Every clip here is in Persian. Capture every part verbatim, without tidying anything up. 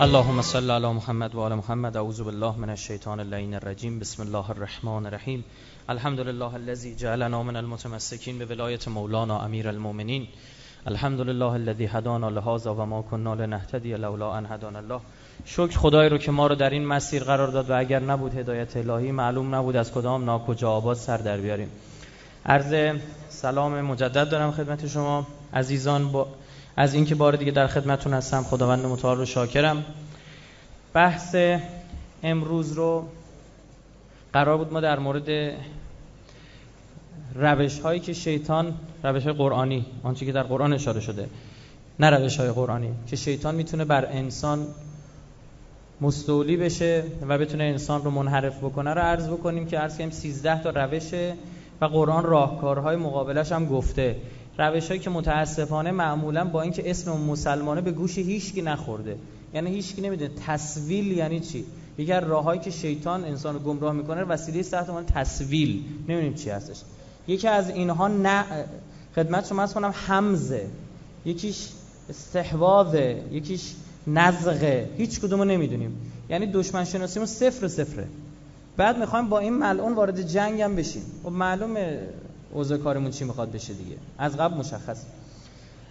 اللهم صل علی محمد و آل محمد. اعوذ بالله من الشیطان اللعین الرجیم. بسم الله الرحمن الرحیم. الحمد لله الذی جعلنا من المتمسکین بولایت مولانا امیر المؤمنین. الحمد لله الذی هدانا لهذا و ما کنا لنهتدی لولا ان هدانا الله. شکر خدای رو که ما رو در این مسیر قرار داد و اگر نبود هدایت الهی معلوم نبود از کدام ناکجا آباد سر در بیاریم. عرض سلام مجدد دارم خدمت شما عزیزان با از اینکه بار دیگه در خدمتتون هستم. خداوند متعال رو شاکرم. بحث امروز رو قرار بود ما در مورد روش‌هایی که شیطان، روش‌های قرآنی، آنچه که در قرآن اشاره شده، نه روش‌های قرآنی، که شیطان میتونه بر انسان مستولی بشه و بتونه انسان رو منحرف بکنه رو عرض بکنیم که عرض کنیم سیزده تا روشه و قرآن راهکارهای مقابلش هم گفته. روش‌هایی که متاسفانه معمولاً با اینکه اسم مسلمانه به گوش هیچکی نخورده، یعنی هیچکی نمیدونه تسویل یعنی چی. یکی از راه‌هایی که شیطان انسان رو گمراه می‌کنه وسیله سخت مال تسویل، نمی‌دونیم چی هستش. یکی از اینها نه خدمت شما عرض کنم همزه، یکیش استحواذه، یکیش نزغه، هیچ کدومو نمی‌دونیم. یعنی دشمن شناسیمون صفر صفره. بعد می‌خوایم با این ملعون وارد جنگ هم بشیم. خب معلومه اوضاع کارمون چی میخواد بشه دیگه، از قبل مشخص.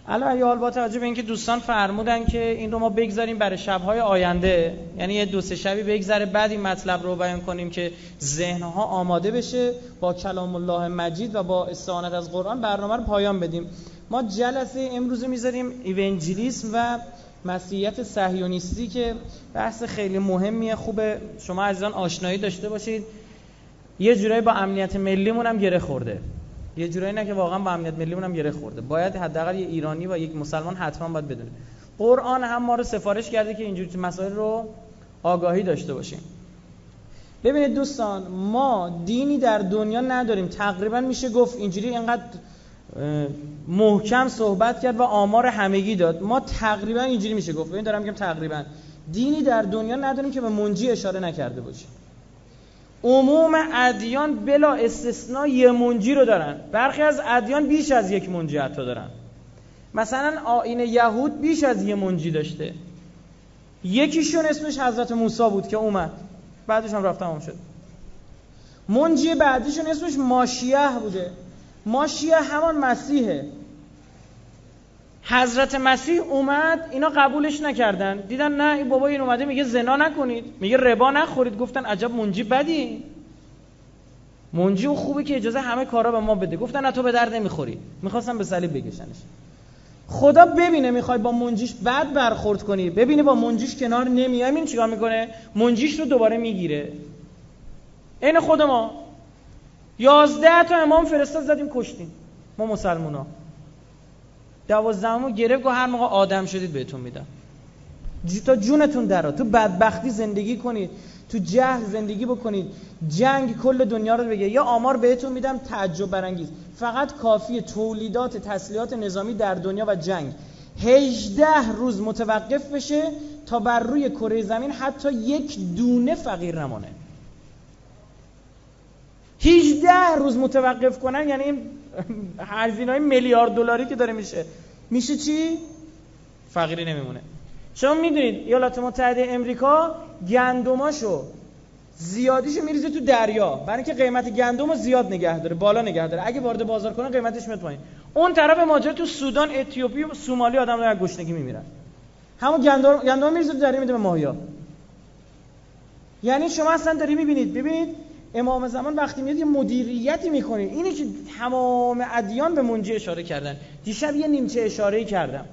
علاوه بر با توجه به اینکه دوستان فرمودن که این رو ما بگذاریم برای شب‌های آینده، یعنی یه دو سه شبی بگذره بعد این مطلب رو بیان کنیم که ذهن‌ها آماده بشه با کلام الله مجید و با استعانت از قرآن برنامه رو پایان بدیم. ما جلسه امروز می‌ذاریم ایوانجلیسم و مسیحیت صهیونیستی که بحث خیلی مهمیه. خوبه شما عزیزان آشنایی داشته باشید. یه جورایی با امنیت ملیمون هم گره خورده، یه جورایی نه که واقعا با امنیت ملیمون هم گره خورده. باید حداقل یه ایرانی و یک مسلمان حتما باید بدونه. قرآن هم ما رو سفارش کرده که اینجور مسائل رو آگاهی داشته باشیم. ببینید دوستان، ما دینی در دنیا نداریم. تقریبا میشه گفت اینجوری اینقدر محکم صحبت کرد و آمار همگی داد. ما تقریبا اینجوری میشه گفت، ببین دارم میگم تقریبا دینی در دنیا نداریم که به منجی اشاره نکرده باشه. عموم ادیان بلا استثناء یه منجی رو دارن. برخی از ادیان بیش از یک منجی حتی دارن. مثلا آیین یهود بیش از یه منجی داشته. یکیشون اسمش حضرت موسی بود که اومد، بعدش هم رفت تمام شد. منجی بعدیشون اسمش ماشیح بوده. ماشیح همان مسیحه. حضرت مسیح اومد، اینا قبولش نکردن. دیدن نه این بابا این اومده میگه زنا نکنید، میگه ربا نخورید. گفتن عجب منجی بدی، منجی اون خوبه که اجازه همه کارا به ما بده. گفتن نه تو به درد نمیخوری، میخواستن به صلیب بکشنش. خدا ببینه میخوای با منجیش بد برخورد کنی، ببینه با منجیش کنار نمیای، این چیکار میکنه؟ منجیش رو دوباره میگیره. عین خود ما یازده تا امام فرستاد زدیم کشتیم ما مسلمونا. دوازدهمو گرفت گفت هر موقع آدم شدید بهتون میدم. تا جونتون درا، تو بدبختی زندگی کنید، تو جهل زندگی بکنید، جنگ کل دنیا رو بگیره. یا آمار بهتون میدم تعجب برانگیز، فقط کافیه تولیدات تسلیحات نظامی در دنیا و جنگ هجده روز متوقف بشه تا بر روی کره زمین حتی یک دونه فقیر نمونه. هجده روز متوقف کنن، یعنی هزینه‌های میلیارد دلاری که داره میشه، میشه چی؟ فقیری نمیمونه. شما میدونید ایالات متحده امریکا گندماشو زیادیشو میریزه تو دریا برای اینکه قیمت گندمو زیاد نگه داره، بالا نگه داره. اگه وارد بازار کنه قیمتش میاد پایین. اون طرف ماجرا تو سودان، اتیوپی و سومالی آدم دارن گشنگی میمیرن. همون گندم گندم میریزه تو دریا میده به ماهیا. یعنی شما اصلا داری میبینید. ببینید امام زمان وقتی میاد یه مدیریتی میکنه. اینه که تمام ادیان به منجی اشاره کردن. دیشب یه نیمچه اشاره‌ای کردم.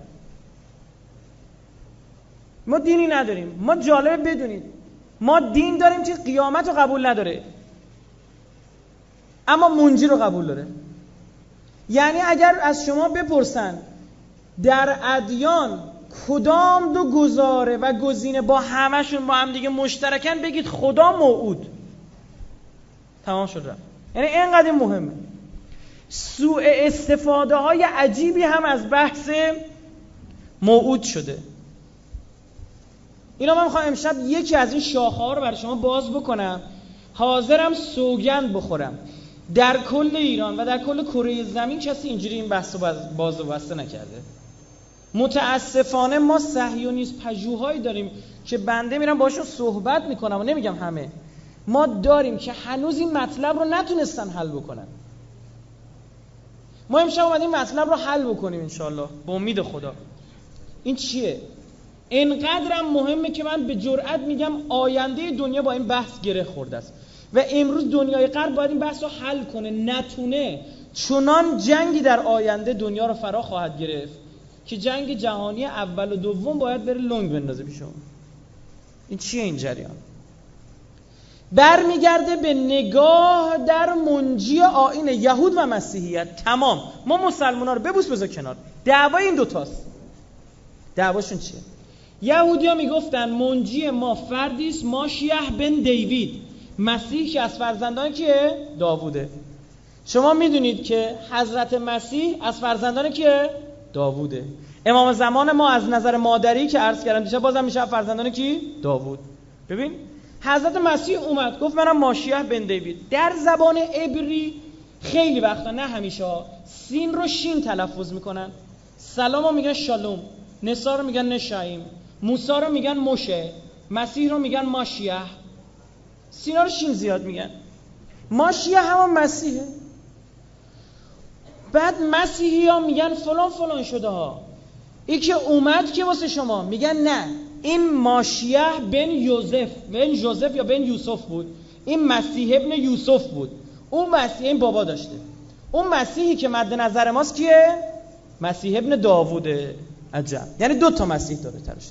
ما دینی نداریم. ما جالب بدونید ما دین داریم که قیامت رو قبول نداره، اما منجی رو قبول داره. یعنی اگر از شما بپرسن در ادیان کدام دو گزاره و گزینه با همشون با هم دیگه مشترکن، بگید خدا موعود. تمام شد رفت. یعنی اینقدر مهمه. سوء استفاده های عجیبی هم از بحث موعود شده. اینا من میخوام امشب یکی از این شاخه ها رو برای شما باز بکنم. حاضرم سوگند بخورم در کل ایران و در کل کره زمین کسی اینجوری این بحث رو باز و بسته نکرده. متاسفانه ما صهیونیست پژوهایی داریم که بنده میرم باشون صحبت میکنم و نمیگم همه، ما داریم که هنوز این مطلب رو نتونستن حل بکنن. ما امشب اومدیم مطلب رو حل بکنیم انشالله با امید خدا. این چیه؟ انقدرم مهمه که من به جرئت میگم آینده دنیا با این بحث گره خورده است و امروز دنیای غرب باید این بحث رو حل کنه. نتونه چنان جنگی در آینده دنیا رو فرا خواهد گرفت که جنگ جهانی اول و دوم باید بره لنگ بندازه بیشون. این چیه این جریان؟ برمیگرده به نگاه در منجی آیین یهود و مسیحیت. تمام ما مسلمان‌ها رو ببوس بذار کنار، دعوای این دوتاست. دعواشون چیه؟ یهودی‌ها میگفتن منجی ما فردیست، ماشیح بن دیوید، مسیح که از فرزندان کیه؟ داووده. شما میدونید که حضرت مسیح از فرزندان کیه؟ داووده. امام زمان ما از نظر مادری که عرض کردم دیشب بازم میشه فرزندان کی؟ داوود. ببین حضرت مسیح اومد گفت منم ماشیح بن دیوید. در زبان عبری خیلی وقتا نه همیشه ها سین رو شین تلفظ میکنن، سلام رو میگن شالوم، نسا رو میگن نشایم، موسی رو میگن مشه، مسیح رو میگن ماشیح. سینا رو شین زیاد میگن. ماشیح همون مسیحه. بعد مسیحی ها میگن فلان فلان شده ها، این که اومد که واسه شما میگن نه این ماشیح بن یوزف، بن جوزف یا بن یوسف بود، این مسیح ابن یوسف بود، اون مسیح این بابا داشته، اون مسیحی که مد نظر ماست کیه؟ مسیح ابن داووده. عجب، یعنی دو تا مسیح داره ترش.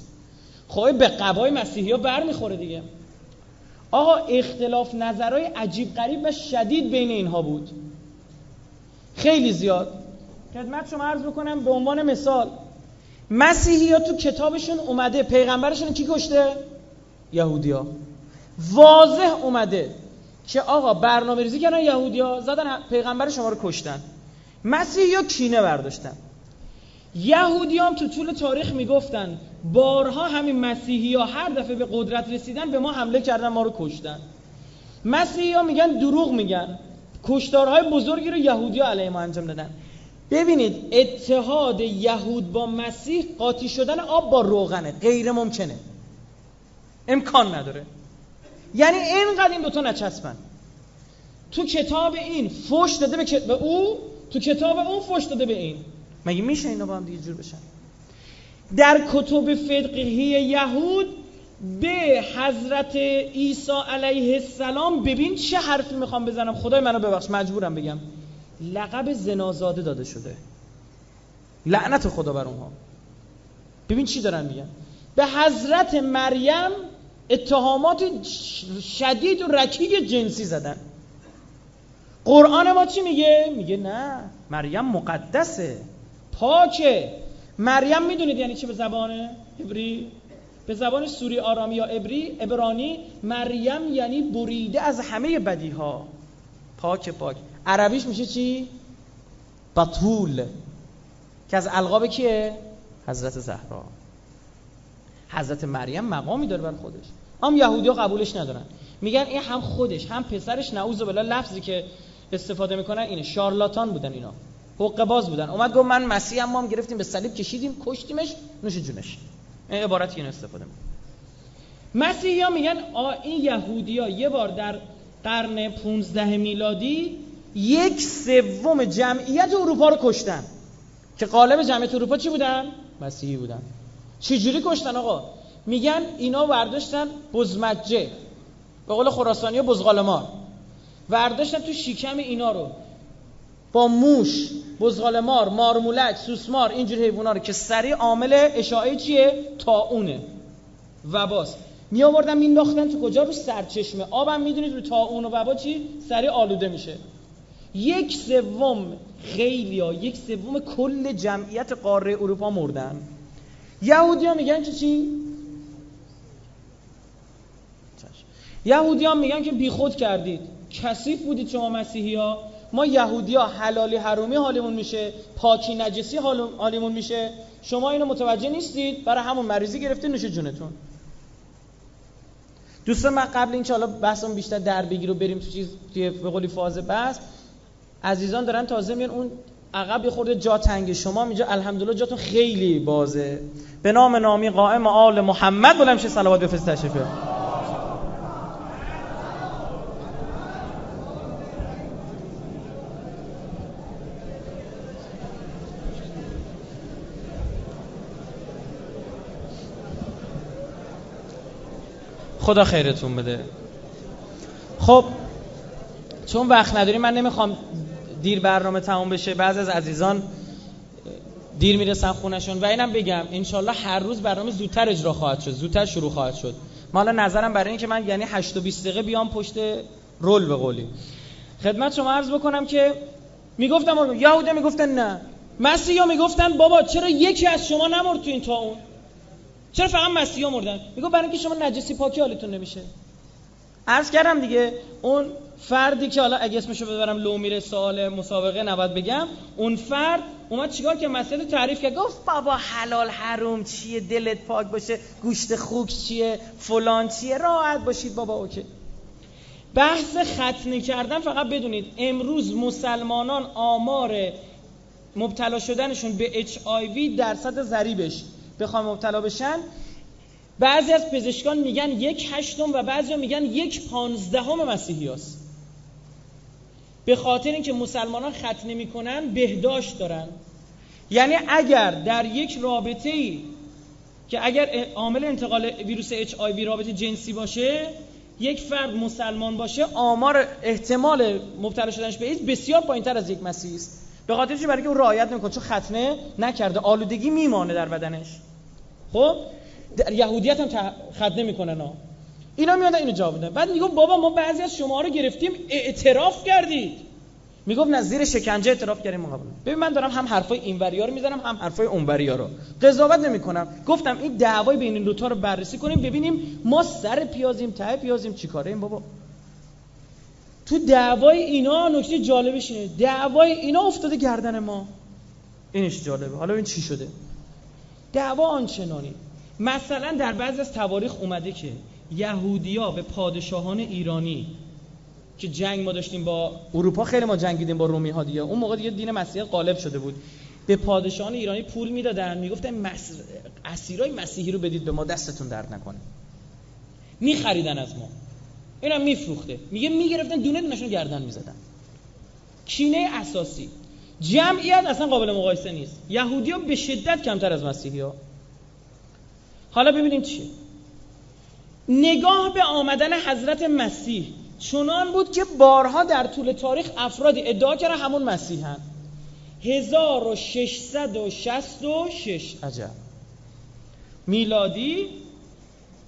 خب به قبای مسیحی ها بر میخوره دیگه. آقا اختلاف نظرهای عجیب غریب و شدید بین اینها بود، خیلی زیاد. خدمت شما عرض بکنم به عنوان مثال مسیحی ها تو کتابشون اومده پیغمبرشون کی کشته؟ یهودی ها. واضح اومده که آقا برنامه ریزی کردن یهودی ها، زدن پیغمبر شما رو کشتن. مسیحی ها کینه برداشتن. یهودی هم تو طول تاریخ میگفتن بارها همین مسیحی ها هر دفعه به قدرت رسیدن به ما حمله کردن، ما رو کشتن. مسیحی ها میگن دروغ میگن، کشتارهای بزرگی رو یهودی ها علیه ما انجام دادن. ببینید اتحاد یهود با مسیح قاطی شدن آب با روغنه، غیر ممکنه، امکان نداره. یعنی اینقدر این دوتا نچسبن. تو کتاب این فوش داده به, به او، تو کتاب اون فوش داده به این. مگه میشه اینا با هم دیگه جور بشن؟ در کتب فقهی یهود به حضرت عیسی علیه السلام ببین چه حرفی میخوام بزنم، خدای منو ببخش مجبورم بگم، لقب زنازاده داده شده. لعنت خدا بر اونها. ببین چی دارن میگن. به حضرت مریم اتهامات شدید و رکیک جنسی زدن. قرآن ما چی میگه؟ میگه نه مریم مقدسه، پاکه. مریم میدونید یعنی چی به زبان عبری؟ به زبان سوری آرامی یا عبری عبرانی مریم یعنی بریده از همه بدیها، پاک پاک. عربیش میشه چی؟ بطول، که از القاب کیه؟ حضرت زهرا. حضرت مریم مقامی داره بر خودش، هم یهودی‌ها قبولش ندارن، میگن این هم خودش هم پسرش، نعوذ بالله لفظی که استفاده میکنن اینه، شارلاتان بودن اینا، حقه باز بودن. اومد گفت من مسیحم، ما هم گرفتیم به صلیب کشیدیم، کشتیمش، نوش جونش. این عبارتی که استفاده میکنن. مسیحی‌ها میگن این یهودی‌ها یه بار در قرن پانزده میلادی یک سوم جمعیت اروپا رو کشتن که غالب جمعیت اروپا چی بودن؟ مسیحی بودن. چه جوری کشتن آقا؟ میگن اینا برداشتن بزمجه، به قول خراسانی‌ها بزغالمار، برداشتن تو شکم اینا رو با موش، بزغالمار، مارمولک، سوسمار، اینجور حیونا رو که سریع عامل اشاعه چیه؟ طاعونه، وباست. می آوردن مینداختن تو کجا؟ رو سرچشمه آبم. میدونید رو طاعون و وبا چی سریع آلوده میشه. یک سوم، خیلیا یک سوم کل جمعیت قاره اروپا مردن. یهودی‌ها میگن که چی؟ یهودی‌ها میگن که بیخود کردید، کثیف بودید شما مسیحی‌ها. ما یهودی‌ها حلالی حرومی حالیمون میشه، پاکی نجسی حالیمون میشه، شما اینو متوجه نیستید، برای همون مریضی گرفتید، نوش جونتون. دوستان من قبل اینکه حالا بحثمون بیشتر در بگیره و بریم تو چیز توی به قولی فاز بحث، عزیزان دارن تازه میان اون عقب یه خورده جا تنگ شما اینجا الحمدلله جاتون خیلی بازه. به نام نامی قائم آل محمد بلند شه صلوات بفرست تشریف بیار. خدا خیرتون بده. خب چون وقت نداریم من نمیخوام دیر برنامه تموم بشه، بعضی از عزیزان دیر میرسن خونشون و اینم بگم انشالله هر روز برنامه زودتر اجرا خواهد شد، زودتر شروع خواهد شد. من الان نظرم برای این که من یعنی هشت و بیست دقیقه بیام پشت رول به قولی خدمت شما عرض بکنم که میگفتم یهودا میگفتن نه، مسیحا میگفتن بابا چرا یکی از شما نمرد تو این طاعون، چرا فقط مسیحا مردن؟ میگه برای اینکه شما نجسی پاکی حالتون نمیشه. عرض کردم دیگه اون فردی که حالا اگه اسمشو ببرم لو میره سال مسابقه نباید بگم، اون فرد اومد چیکار که مسئله تعریف کرد، گفت بابا حلال حرام چیه، دلت پاک باشه، گوشت خوک چیه، فلان چیه، راحت باشید بابا اوکی. بحث ختنه کردن فقط بدونید امروز مسلمانان آمار مبتلا شدنشون به اچ آی وی درصد ضریبش بخوام مبتلا بشن، بعضی از پزشکان میگن یک هشتم و بعضی میگن یک پانزدهم مسیحی هست. به خاطر اینکه مسلمانان ختنه میکنن بهداشت دارن. یعنی اگر در یک رابطه‌ای که اگر عامل انتقال ویروس اچ آی وی رابطه جنسی باشه، یک فرد مسلمان باشه، آمار احتمال مبتلا شدنش به ایدز بسیار پایین‌تر از یک مسیحی است. به خاطر چی؟ برای که اون رعایت نمیکنه، چون ختنه نکرده، آلودگی میمانه در بدنش. خب در یهودیت هم ختنه میکنن ها. اینا میادن اینو جواب میدن. بعد میگم بابا ما بعضی از شما رو گرفتیم اعتراف کردید. میگم نه، زیر شکنجه اعتراف کردیم مقابل. ببین من دارم هم حرفای اینوریا رو میزنم هم حرفای اونوریا رو. قضاوت نمیکنم. گفتم این دعوای بین این دو تا رو بررسی کنیم ببینیم ما سر پیازیم ته پیازیم چیکاره ایم بابا. تو دعوای اینا نکته جالبش اینه، دعوای اینا افتاده گردن ما. اینش جالبه. حالا این چی شده؟ دعوا آنچنانی. مثلا در بعضی از تواریخ اومده که یهودیا به پادشاهان ایرانی که جنگ ما داشتیم با اروپا، خیلی ما جنگیدیم با رومی ها دیگه، اون موقع دیگه دین مسیح غالب شده بود، به پادشاهان ایرانی پول میدادن میگفتن مس... اسیرای مسیحی رو بدید به ما دستتون درد نکنه، میخریدن از ما، اینا میفروخته، میگه میگرفتن دونه دونهشون گردن میزدن. کینه اساسی جمعیت اصلا قابل مقایسه نیست، یهودیا به شدت کمتر از مسیحیا. حالا ببینیم چیه. نگاه به آمدن حضرت مسیح چنان بود که بارها در طول تاریخ افرادی ادعا کردن همون مسیح هم. هزار و ششصد و شصت و شش عجب میلادی،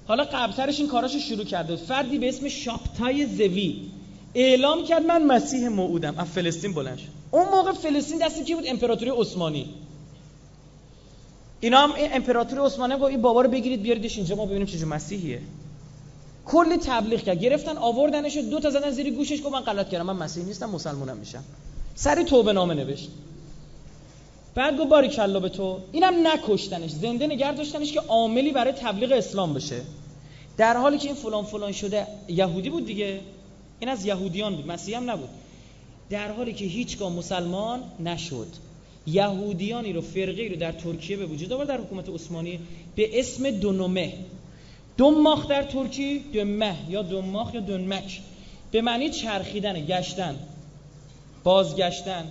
حالا قبلترش این کاراشو شروع کرده، فردی به اسم شابتای زوی اعلام کرد من مسیح موعودم، از فلسطین بلند شد. اون موقع فلسطین دست کی بود؟ امپراتوری عثمانی. اینا هم امپراتوری عثمانی گفت این بابا رو بگیرید بیاریدش اینجا ما ببینیم چه جور مسیحیه. کلی تبلیغ کرد، گرفتن آوردنش، دو تا زدن زیر گوشش گفت من غلط کردم، من مسیحی نیستم، مسلمانم میشم. سری توبه نامه نوشت. بعد گفت باریکالله به تو. اینم نکشتنش، زنده نگه داشتنش که عاملی برای تبلیغ اسلام بشه. در حالی که این فلان فلان شده یهودی بود دیگه. این از یهودیان بود، مسیحی هم نبود. در حالی که هیچگاه مسلمان نشد. یهودیانی رو فرقه رو در ترکیه به وجود آورد در حکومت عثمانی به اسم دونمه. دنماخ در ترکی دمه یا دنماخ یا دنمک به معنی چرخیدن، گشتن، بازگشتن.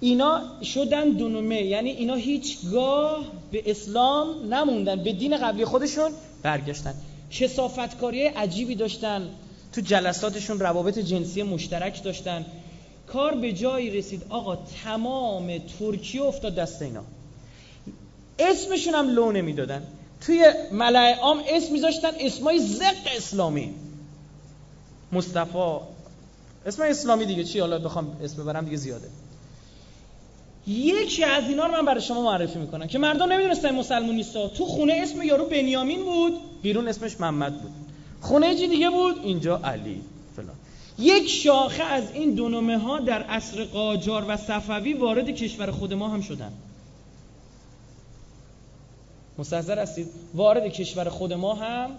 اینا شدن دونمه، یعنی اینا هیچگاه به اسلام نموندن، به دین قبلی خودشون برگشتن. کثافتکاری عجیبی داشتن، تو جلساتشون روابط جنسی مشترک داشتن. کار به جایی رسید آقا تمام ترکیه افتاد دست اینا. اسمشون هم لو نمیدادن، توی ملأ عام اسم میذاشتن اسمای زق اسلامی، مصطفی، اسم اسلامی دیگه چی، حالا بخوام اسم ببرم دیگه زیاده. یکی از اینا رو من برای شما معرفی میکنم که مردم نمیدونستن مسلمون نیستا. تو خونه اسم یارو بنیامین بود، بیرون اسمش محمد بود، خونه چی دیگه بود، اینجا علی فلان. یک شاخه از این دونمه ها در عصر قاجار و صفوی وارد کشور خود ما هم شدن. مستحضر هستید؟ وارد کشور خود ما هم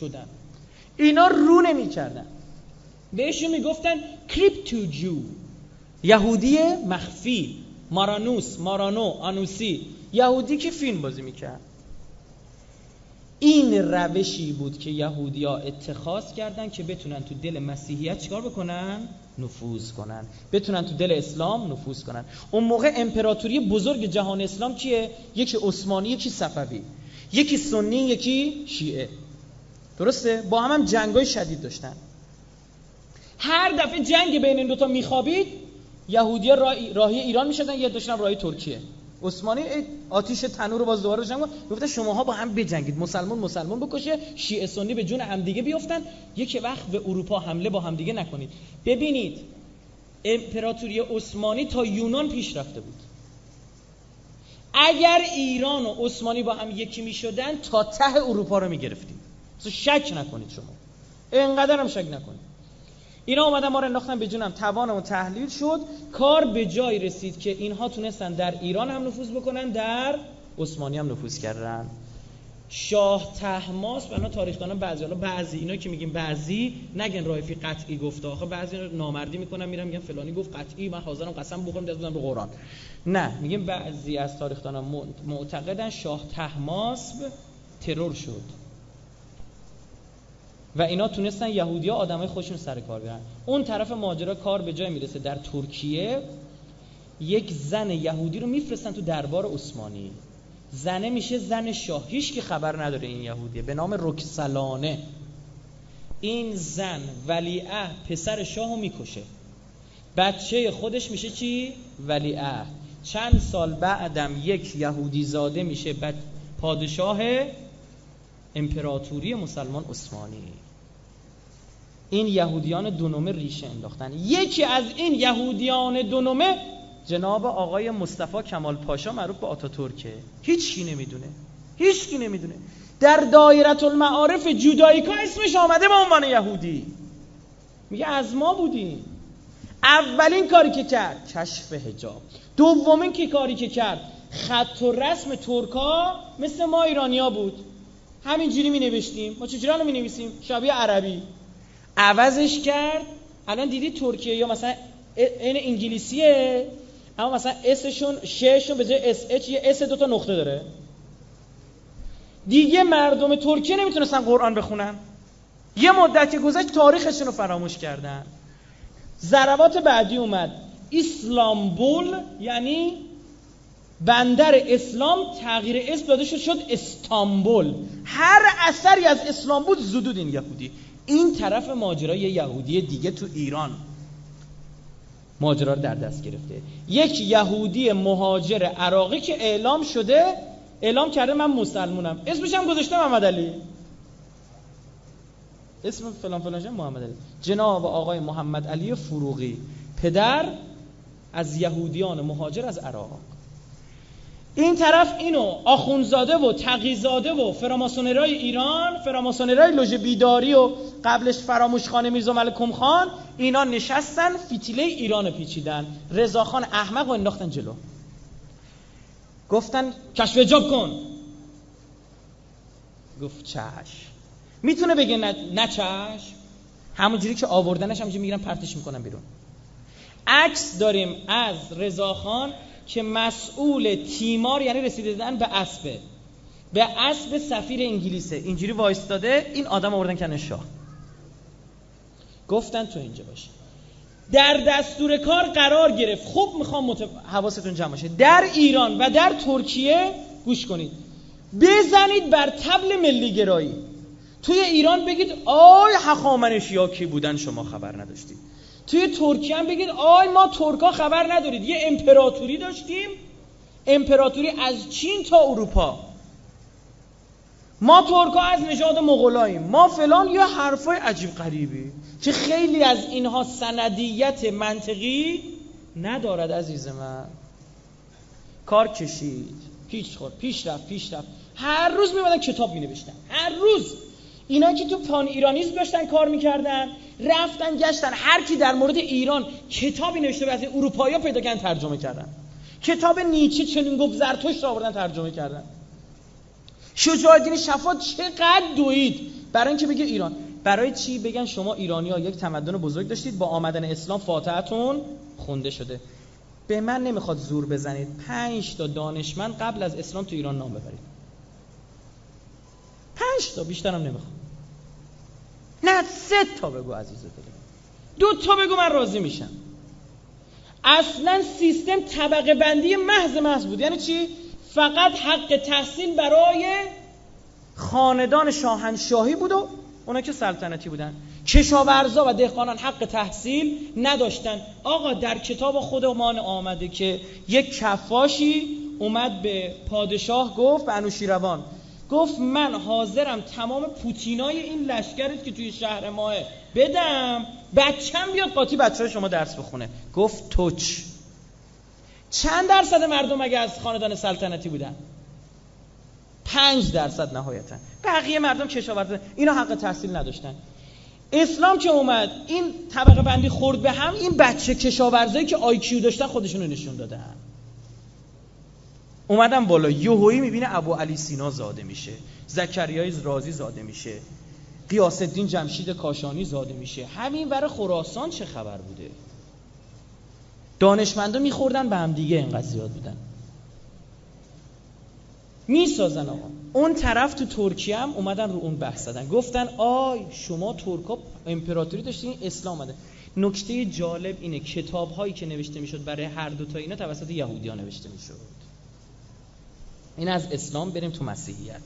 شدن. اینا رو نمی کردن، بهشون می گفتن کریپتو جو، یهودی مخفی، مارانوس، مارانو، آنوسی، یهودی که فیلم بازی میکرد. این روشی بود که یهودی‌ها اتخاذ کردن که بتونن تو دل مسیحیت چیکار بکنن؟ نفوذ کنن. بتونن تو دل اسلام نفوذ کنن. اون موقع امپراتوری بزرگ جهان اسلام کیه؟ یکی عثمانی، یکی صفوی، یکی سنی، یکی شیعه. درسته؟ با هم هم جنگ‌های شدید داشتن. هر دفعه جنگ بین این دوتا میخوابید، یهودی‌ها راهی راه ایران می‌شدن، یا داشتن راهی ترکیه. عثمانی آتیش تنور رو باز دوباره روشن کرد، گفت شماها با هم بجنگید، مسلمان مسلمان بکشه، شیعه سنی به جون همدیگه بیافتن، یک وقت به اروپا حمله با همدیگه نکنید. ببینید امپراتوری عثمانی تا یونان پیش رفته بود. اگر ایران و عثمانی با هم یکی میشدن تا ته اروپا رو میگرفتید. شک نکنید، شما اینقدر هم شک نکنید. اینا اومدن ما رو انداختن به جونم، توانمون تحلیل شد، کار به جای رسید که اینها تونستن در ایران هم نفوذ بکنن، در عثمانی هم نفوذ کردن. شاه طهماسب، بنا تاریخدانان بعضی، حالا بعضی اینا که میگیم بعضی نگن رایفی قطعی گفته، آخه بعضی نامردی میکنن میرن میگن فلانی گفت قطعی، من حاضرم قسم بخورم دست بزنم به قرآن. نه، میگیم بعضی از تاریخدانان معتقدن شاه طهماسب ترور شد و اینا تونستن یهودی‌ها آدمای خودشون سر کار بیارن. اون طرف ماجرا کار به جای میرسه، در ترکیه یک زن یهودی رو میفرستن تو دربار عثمانی. زنه میشه زن شاه، هیچ کی خبر نداره این یهودیه، به نام رکسلانه. این زن ولیعهد پسر شاهو میکشه، بچه خودش میشه چی؟ ولیعهد. چند سال بعدم یک یهودی زاده میشه بعد پادشاه امپراتوری مسلمان عثمانی. این یهودیان دونومه ریشه انداختن. یکی از این یهودیان دونومه جناب آقای مصطفی کمال پاشا، معروف به آتاتورکه. هیچ کی نمیدونه، هیچ کی نمیدونه. در دایره المعارف جودایکا اسمش آمده به عنوان یهودی. میگه از ما بودیم. اولین کاری که کرد کشف حجاب. دومین که کاری که کرد خط و رسم ترکا مثل ما ایرانیا بود. همینجوری می نوشتیم، ما چجوری الان می نویسیم؟ شبیه عربی. عوضش کرد. الان دیدی ترکیه یا مثلا این انگلیسیه، اما مثلا اسشون ششون به جای اس اچ یه اس دو تا نقطه داره. دیگه مردم ترکیه نمیتونستن قرآن بخونن. یه مدتی گذشت تاریخشون رو فراموش کردن. ضربات بعدی اومد. اسلامبول، یعنی بندر اسلام، تغییر اسم داده شد شد استانبول. هر اثری از اسلام بود زدود این یهودی. این طرف ماجرای یهودی دیگه تو ایران ماجرا رو در دست گرفته. یک یهودی مهاجر عراقی که اعلام شده، اعلام کرده من مسلمونم، اسمش هم گذاشته محمد علی، اسم فلان فلانش محمد علی. جناب آقای محمد علی فروغی، پدر از یهودیان مهاجر از عراق. این طرف اینو آخونزاده و تقیزاده و فراماسونرای ایران، فراماسونرای لوژ بیداری و قبلش فراموشخانه میرزا ملکم خان، اینا نشستن فتیله ایران پیچیدن. رضاخان احمق و انداختن جلو، گفتن کشف حجاب کن. گفت چش. میتونه بگه نه, نه چش، همونجوری که آوردنش همونجوری میگیرن پرتش میکنن بیرون. عکس داریم از رضاخان که مسئول تیمار، یعنی رسیدن به اسب، به اسب سفیر انگلیسه، اینجوری وایستاده. این آدم آوردن کردن شاه، گفتن تو اینجا باشه. در دستور کار قرار گرفت. خب میخوام متف... حواستون جمع باشه، در ایران و در ترکیه گوش کنید، بزنید بر طبل ملی گرایی. توی ایران بگید آی هخامنشیا کی بودن شما خبر نداشتید. توی ترکیه هم بگید آی ما ترکا خبر ندارید، یه امپراتوری داشتیم، امپراتوری از چین تا اروپا، ما ترکا از نژاد مغولاییم، ما فلان. یه حرفای عجیب غریبی که خیلی از اینها سندیت منطقی ندارد. عزیز من کار کشید، پیش خورد، پیش رفت، پیش رفت. هر روز میمدن کتاب مینوشتن، هر روز. اینا که تو پان ایرانیسم داشتن کار میکردن، رفتن گشتن، هر کی در مورد ایران کتابی نوشته بود از اروپایی‌ها پیدا کردن ترجمه کردن. کتاب نیچه چنین گفت زرتشت را آوردن ترجمه کردن. شجاع الدین شفاعت چقدر دوید برای اینکه بگه ایران. برای چی بگن شما ایرانی‌ها یک تمدن بزرگ داشتید، با آمدن اسلام فاتحتون خونده شده. به من نمیخواد زور بزنید، پنج تا دانشمند قبل از اسلام تو ایران نام ببرید، پنج تا، بیشترم نمیخواد. نه سه تا بگو عزیز دلم، دو تا بگو من راضی میشم. اصلا سیستم طبقه بندی محض محض بود. یعنی چی؟ فقط حق تحصیل برای خاندان شاهنشاهی بود و اونا که سلطنتی بودن. کشاورزا و دهقانان حق تحصیل نداشتن. آقا در کتاب خودمان آمده که یک کفاشی اومد به پادشاه گفت، به انوشیروان گفت من حاضرم تمام پوتینای این لشکری که توی شهر ماه بدم، بچم بیاد قاطی بچه‌های شما درس بخونه. گفت توچ. چند درصد مردم اگه از خاندان سلطنتی بودن؟ پنج درصد نهایتا. بقیه مردم کشاورزان، اینا حق تحصیل نداشتن. اسلام که اومد این طبقه بندی خورد به هم. این بچه کشاورزایی که آی کیو داشتن خودشونو نشون دادن، اومدن بالا. یهویی میبینه ابو علی سینا زاده میشه، زکریای رازی زاده میشه، غیاث الدین جمشید کاشانی زاده میشه. همین ور خراسان چه خبر بوده؟ دانشمندا میخوردن به هم دیگه، اینقدر زیاد بودن. میسازن. آقا اون طرف تو ترکیه هم اومدن رو اون بحث زدن، گفتن آی شما ترکا امپراتوری داشتین، اسلام اومده. نکته جالب اینه کتاب‌هایی که نوشته میشد برای هر دو تا اینا توسط یهودیان نوشته میشد. این از اسلام بریم تو مسیحیت،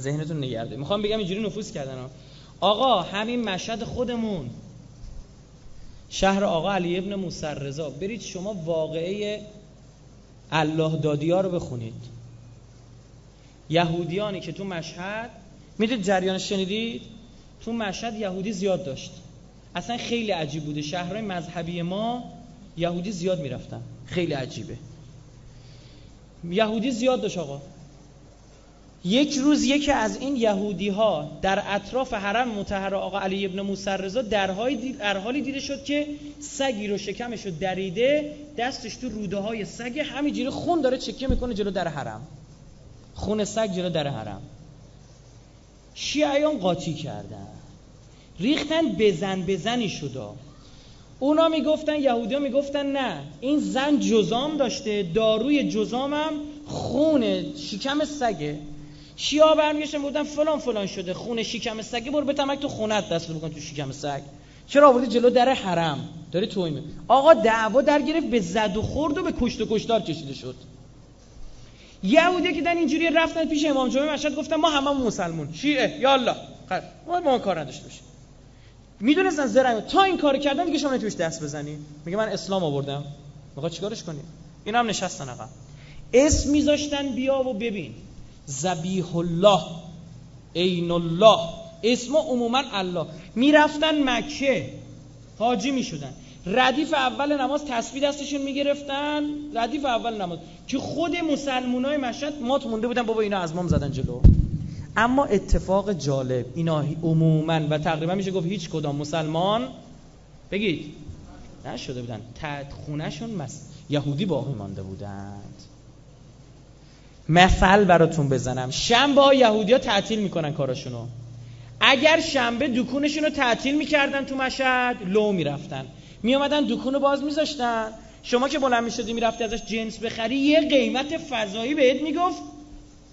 ذهنتون نگرده. میخوام بگم اینجوری نفوذ کردن. آقا همین مشهد خودمون، شهر آقا علی ابن موسی‌رضا، برید شما واقعه الله دادی‌ها رو بخونید. یهودیانی که تو مشهد، میدید جریان، شنیدید تو مشهد یهودی زیاد داشت. اصلا خیلی عجیب بوده، شهرهای مذهبی ما یهودی زیاد میرفتن، خیلی عجیبه. یهودی زیاد داشت. آقا یک روز یکی از این یهودی ها در اطراف حرم مطهر آقا علی ابن موسی‌رضا در حالی دیده شد که سگی رو شکمش رو دریده، دستش تو روده های سگ، همینجوری خون داره چکه میکنه جلو در حرم، خون سگ جلو در حرم. شیعیان قاطی کردن، ریختن بزن بزنی شد. اونا میگفتن، یهودی‌ها میگفتن نه، این زن جزام داشته، داروی جزامم خون شکم سگه. شیعه برمیشن بودن فلان فلان شده، خون شکم سگه، برو به تمک تو خونت دست بکن تو شکم سگ، چرا آوردی جلو در حرم داری توهین می‌کنی؟ آقا دعوا در گرفت، به زد و خورد و به کشت و کشتار کشیده شد. یهودی که دن اینجوری رفتن پیش امام جمعه مشهد، گفتن ما هممون مسلمون، شیعه یالا خیر، ما ما کار نداشته باشیم. میدونستن زرنگ تا این کارو کردن دیگه شما نتونیش دست بزنی. میگه من اسلام آوردم، میخواد چیکارش کنی؟ اینا هم نشستن عقب، اسم میذاشتن بیا و ببین ذبیح الله، عین الله، اسم عموما الله. میرفتن مکه حاجی میشدن، ردیف اول نماز تسبیح دستشون میگرفتن، ردیف اول نماز، که خود مسلمانای مشهد مات مونده بودن بابا اینا از ما زدن جلو. اما اتفاق جالب، اینا عموما و تقریبا میشه گفت هیچ کدام مسلمان بگید نشده بودن، ته خونه‌شون مس... یهودی باقی مانده بودند. مثل براتون بزنم، شنبه ها یهودی‌ها تعطیل میکنن کاراشونو. اگر شنبه دکونشونو تعطیل میکردن تو مشهد، لو میرفتن، می اومدن دکونو باز میذاشتن. شما که بلند میشدی میرفتی ازش جنس بخری، یه قیمت فضایی بهت میگفت،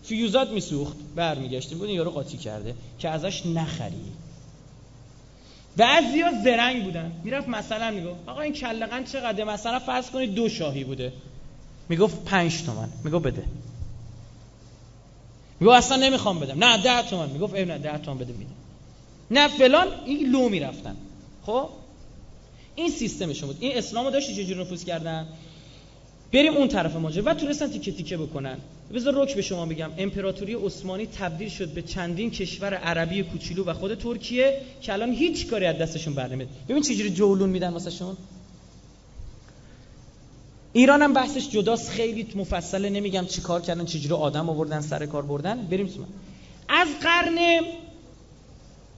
فیوزات میسوخت، برمیگشتیم بودن یارو قاطی کرده که ازش نخری. بعضیا زرنگ بودن، میرفت مثلا میگفت آقا این کلغن چقدره؟ مثلا فرض کنید دو شاهی بوده، میگفت پنج تومن، میگفت بده. میگفت اصلا نمیخوام بدم، نه ده تومن، میگفت ای نه ده تومن بده میدم، نه فلان. این لو میرفتن. خب این سیستمشون بود. این اسلامو داشتی چجوری نفوذ کردن. بریم اون طرف ماجرا. و تونستن تیکه تیکه بکنن. بذار رک به شما بگم، امپراتوری عثمانی تبدیل شد به چندین کشور عربی کوچولو و خود ترکیه که الان هیچ کاری از دستشون برنمیاد. ببین چجوری جولون میدن واسهشون. ایران هم بحثش جداست، خیلی مفصله، نمیگم چیکار کردن، چجوری آدم آوردن سر کار بردن. بریم سمت. از قرن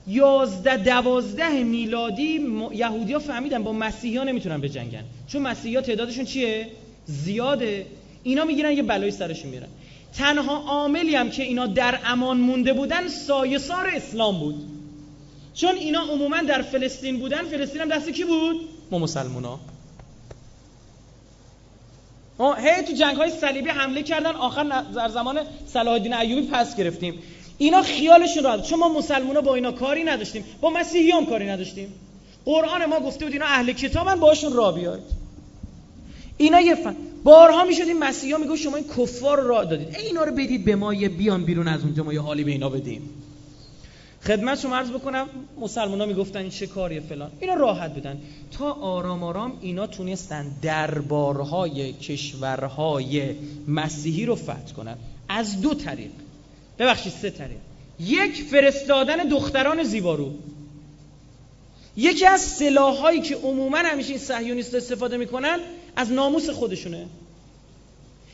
یازده دوازده میلادی یهودی‌ها فهمیدن با مسیحی‌ها نمیتونن بجنگن، چون مسیحی‌ها تعدادشون چیه؟ زیاده. اینا میگیرن یه بلایی سرشون میارن. تنها عاملی هم که اینا در امان مونده بودن سایه سار اسلام بود، چون اینا عموما در فلسطین بودن. فلسطین هم دست کی بود؟ ما مسلمونا. ها هی تو جنگ‌های صلیبی حمله کردن، آخر در زمان صلاح الدین ایوبی پس گرفتیم. اینا خیالشون راحت، چون ما مسلمونا با اینا کاری نداشتیم، با مسیحیان کاری نداشتیم. قرآن ما گفته بود اینا اهل کتابن، باشون راه بیاید. اینا یه فن بارها میشد این مسیحا میگه شما این کفار را دادید، اینا رو بدید به ما یه بیان بیرون از اونجا، ما یه حالی به اینا بدیم. خدمت شما عرض بکنم مسلمانا میگفتن این چه کاریه فلان، اینا راحت بدن. تا آرام آرام اینا تونستن دربارهای کشورهای مسیحی رو فتح کنن از دو طریق، ببخشید سه طریق. یک، فرستادن دختران زیبارو. یکی از سلاحایی که عموما همیشه این صهیونیست‌ها استفاده میکنن از ناموس خودشونه،